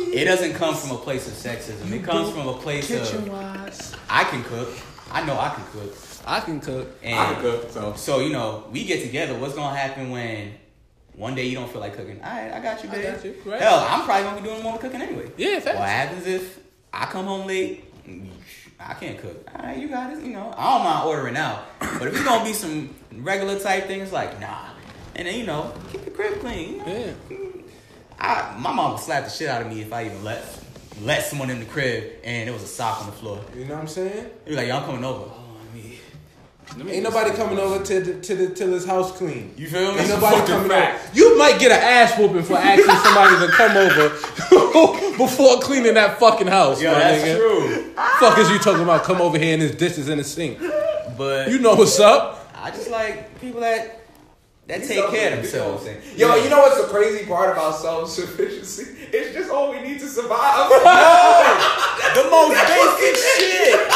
it doesn't come from a place of sexism. It comes from a place of I can cook. I know I can cook. I can cook. So, you know, we get together. What's gonna happen when one day you don't feel like cooking? All right, I got you, babe. I got you. Right. Hell, I'm probably going to be doing more cooking anyway. Yeah, facts. What happens if I come home late? I can't cook. All right, you got it. You know, I don't mind ordering out. But if it's going to be some regular type things, like, nah. And then, you know, keep the crib clean. Yeah. My mom would slap the shit out of me if I even let someone in the crib and there was a sock on the floor. You know what I'm saying? You're like, y'all coming over. Ain't nobody coming over till his house clean. You feel me? Ain't nobody coming over. You might get an ass whooping for asking somebody to come over before cleaning that fucking house. Yo, that's nigga. True. Fuck is you talking about? Come over here and this dishes in the sink. But you know what's up. I just like people that take care of themselves. Yo, you know what's the crazy part about self-sufficiency? It's just all we need to survive. The most basic shit.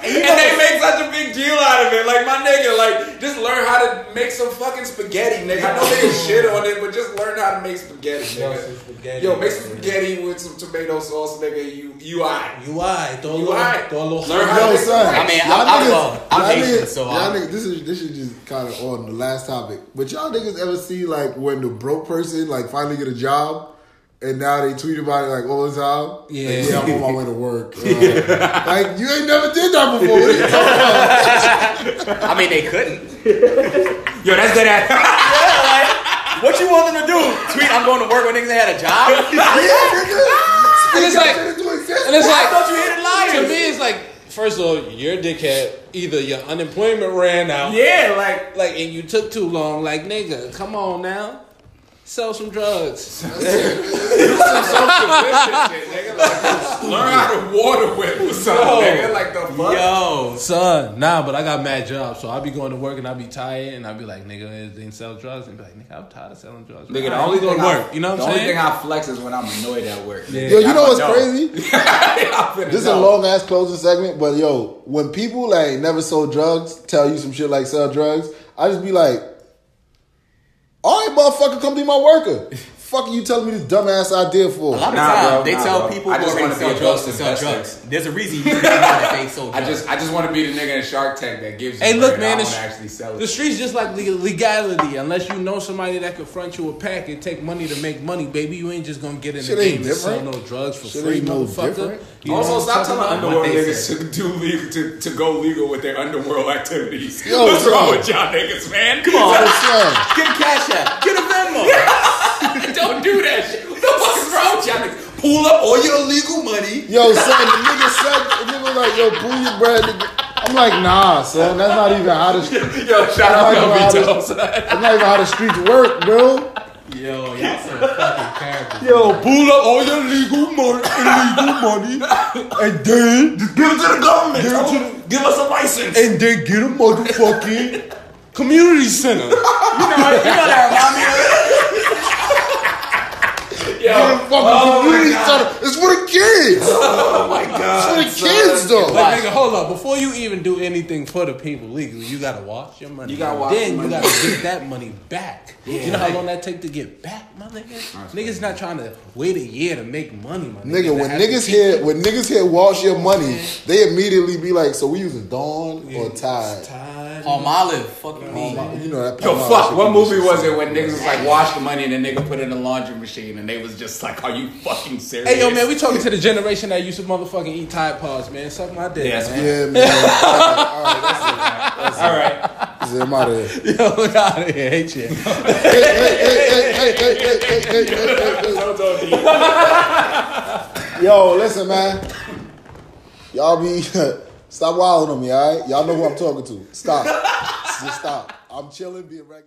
And they make such a big deal out of it. Like, my nigga, like, just learn how to make some fucking spaghetti, nigga. I know they shit on it, but just learn how to make spaghetti, nigga. Yo, make some spaghetti with some tomato sauce, nigga. You alright. You alright. Learn how to make some. I mean, I'm Asian, so y'all niggas, this is just kind of on the last topic. But y'all niggas ever see, like, when the broke person, like, finally get a job? And now they tweet about it like all the time. Yeah, I'm on my way to work. Like, you ain't never did that before. What are you talking about? I mean, they couldn't. Yo, that's good ass. Yeah, like, what you want them to do? Tweet, I'm going to work when niggas ain't had a job? Yeah, and it's like, I thought you hated liars. To me, it's like, first of all, you're a dickhead. Either your unemployment ran out. Yeah, like, and you took too long. Like, nigga, come on now. Sell some drugs. Do some self-sufficient shit, nigga. Like, learn how to water whip or something, nigga. Like, the fuck? Yo, son. Nah, but I got mad jobs, so I be going to work and I be tired and I be like, nigga, they didn't sell drugs. And be like, nigga, I'm tired of selling drugs. Nigga, the only thing I work, you know what I'm saying? The only thing I flex is when I'm annoyed at work. Yeah. Yo, you know what's crazy? This is a long-ass closing segment, but yo, when people, like, never sold drugs, tell you some shit like sell drugs, I just be like, all right, motherfucker, come be my worker. Fuck are you telling me this dumbass idea for? A lot of times, they tell people who want to sell drugs to sell drugs. There's a reason you that they sold drugs. I just want to be the nigga in Shark Tank that gives you the streets just like legality. Unless you know somebody that could front you a pack and take money to make money, baby, you ain't just going to get in the game and sell no drugs for free, motherfucker. Also, stop telling underworld niggas to go legal with their underworld activities. Yo, what's wrong with y'all niggas, man? Come on, get a Cash App. Get a Venmo. Don't do that shit. What the fuck is wrong with y'all niggas? Pull up all your illegal money. Yo, son, the nigga said, the nigga was like, yo, pull your bread, nigga. I'm like, nah, son, that's not even how the streets. Yo, shout out to me, son. That's not even how the streets work, bro. Yo, y'all some fucking characters. Yo, pull up all your illegal money, and then just give it to the government. Give us a license, and then get a motherfucking community center. You know that, mommy. It's for the kids. Oh my God. It's for the kids, though. Like, nigga, hold up. Before you even do anything for the people legally, you gotta wash your money. You gotta wash your money. Then you gotta get that money back. Yeah. You know how long that take to get back, my nigga? Niggas not trying to wait a year to make money, my nigga. When niggas hear wash your money, they immediately be like, so we using Dawn or Tide? Tide. Palm Olive. Fuck me. You know that. Yo, fuck. What movie was it when niggas was like, wash the money, and then nigga put it in the laundry machine, and they was just like, are you fucking serious? Hey, yo, man, we talking to the generation that used to motherfucking eat Tide Pods, man. Suck my dick. Yes, man. Yeah, man. All right, that's it. All right. I'm out of here. Yo, I'm out of here. Hate you. Hey. Yo, listen, man. Y'all be... Stop wilding on me, all right? Y'all know who I'm talking to. Stop. Just stop. I'm chilling, being regular.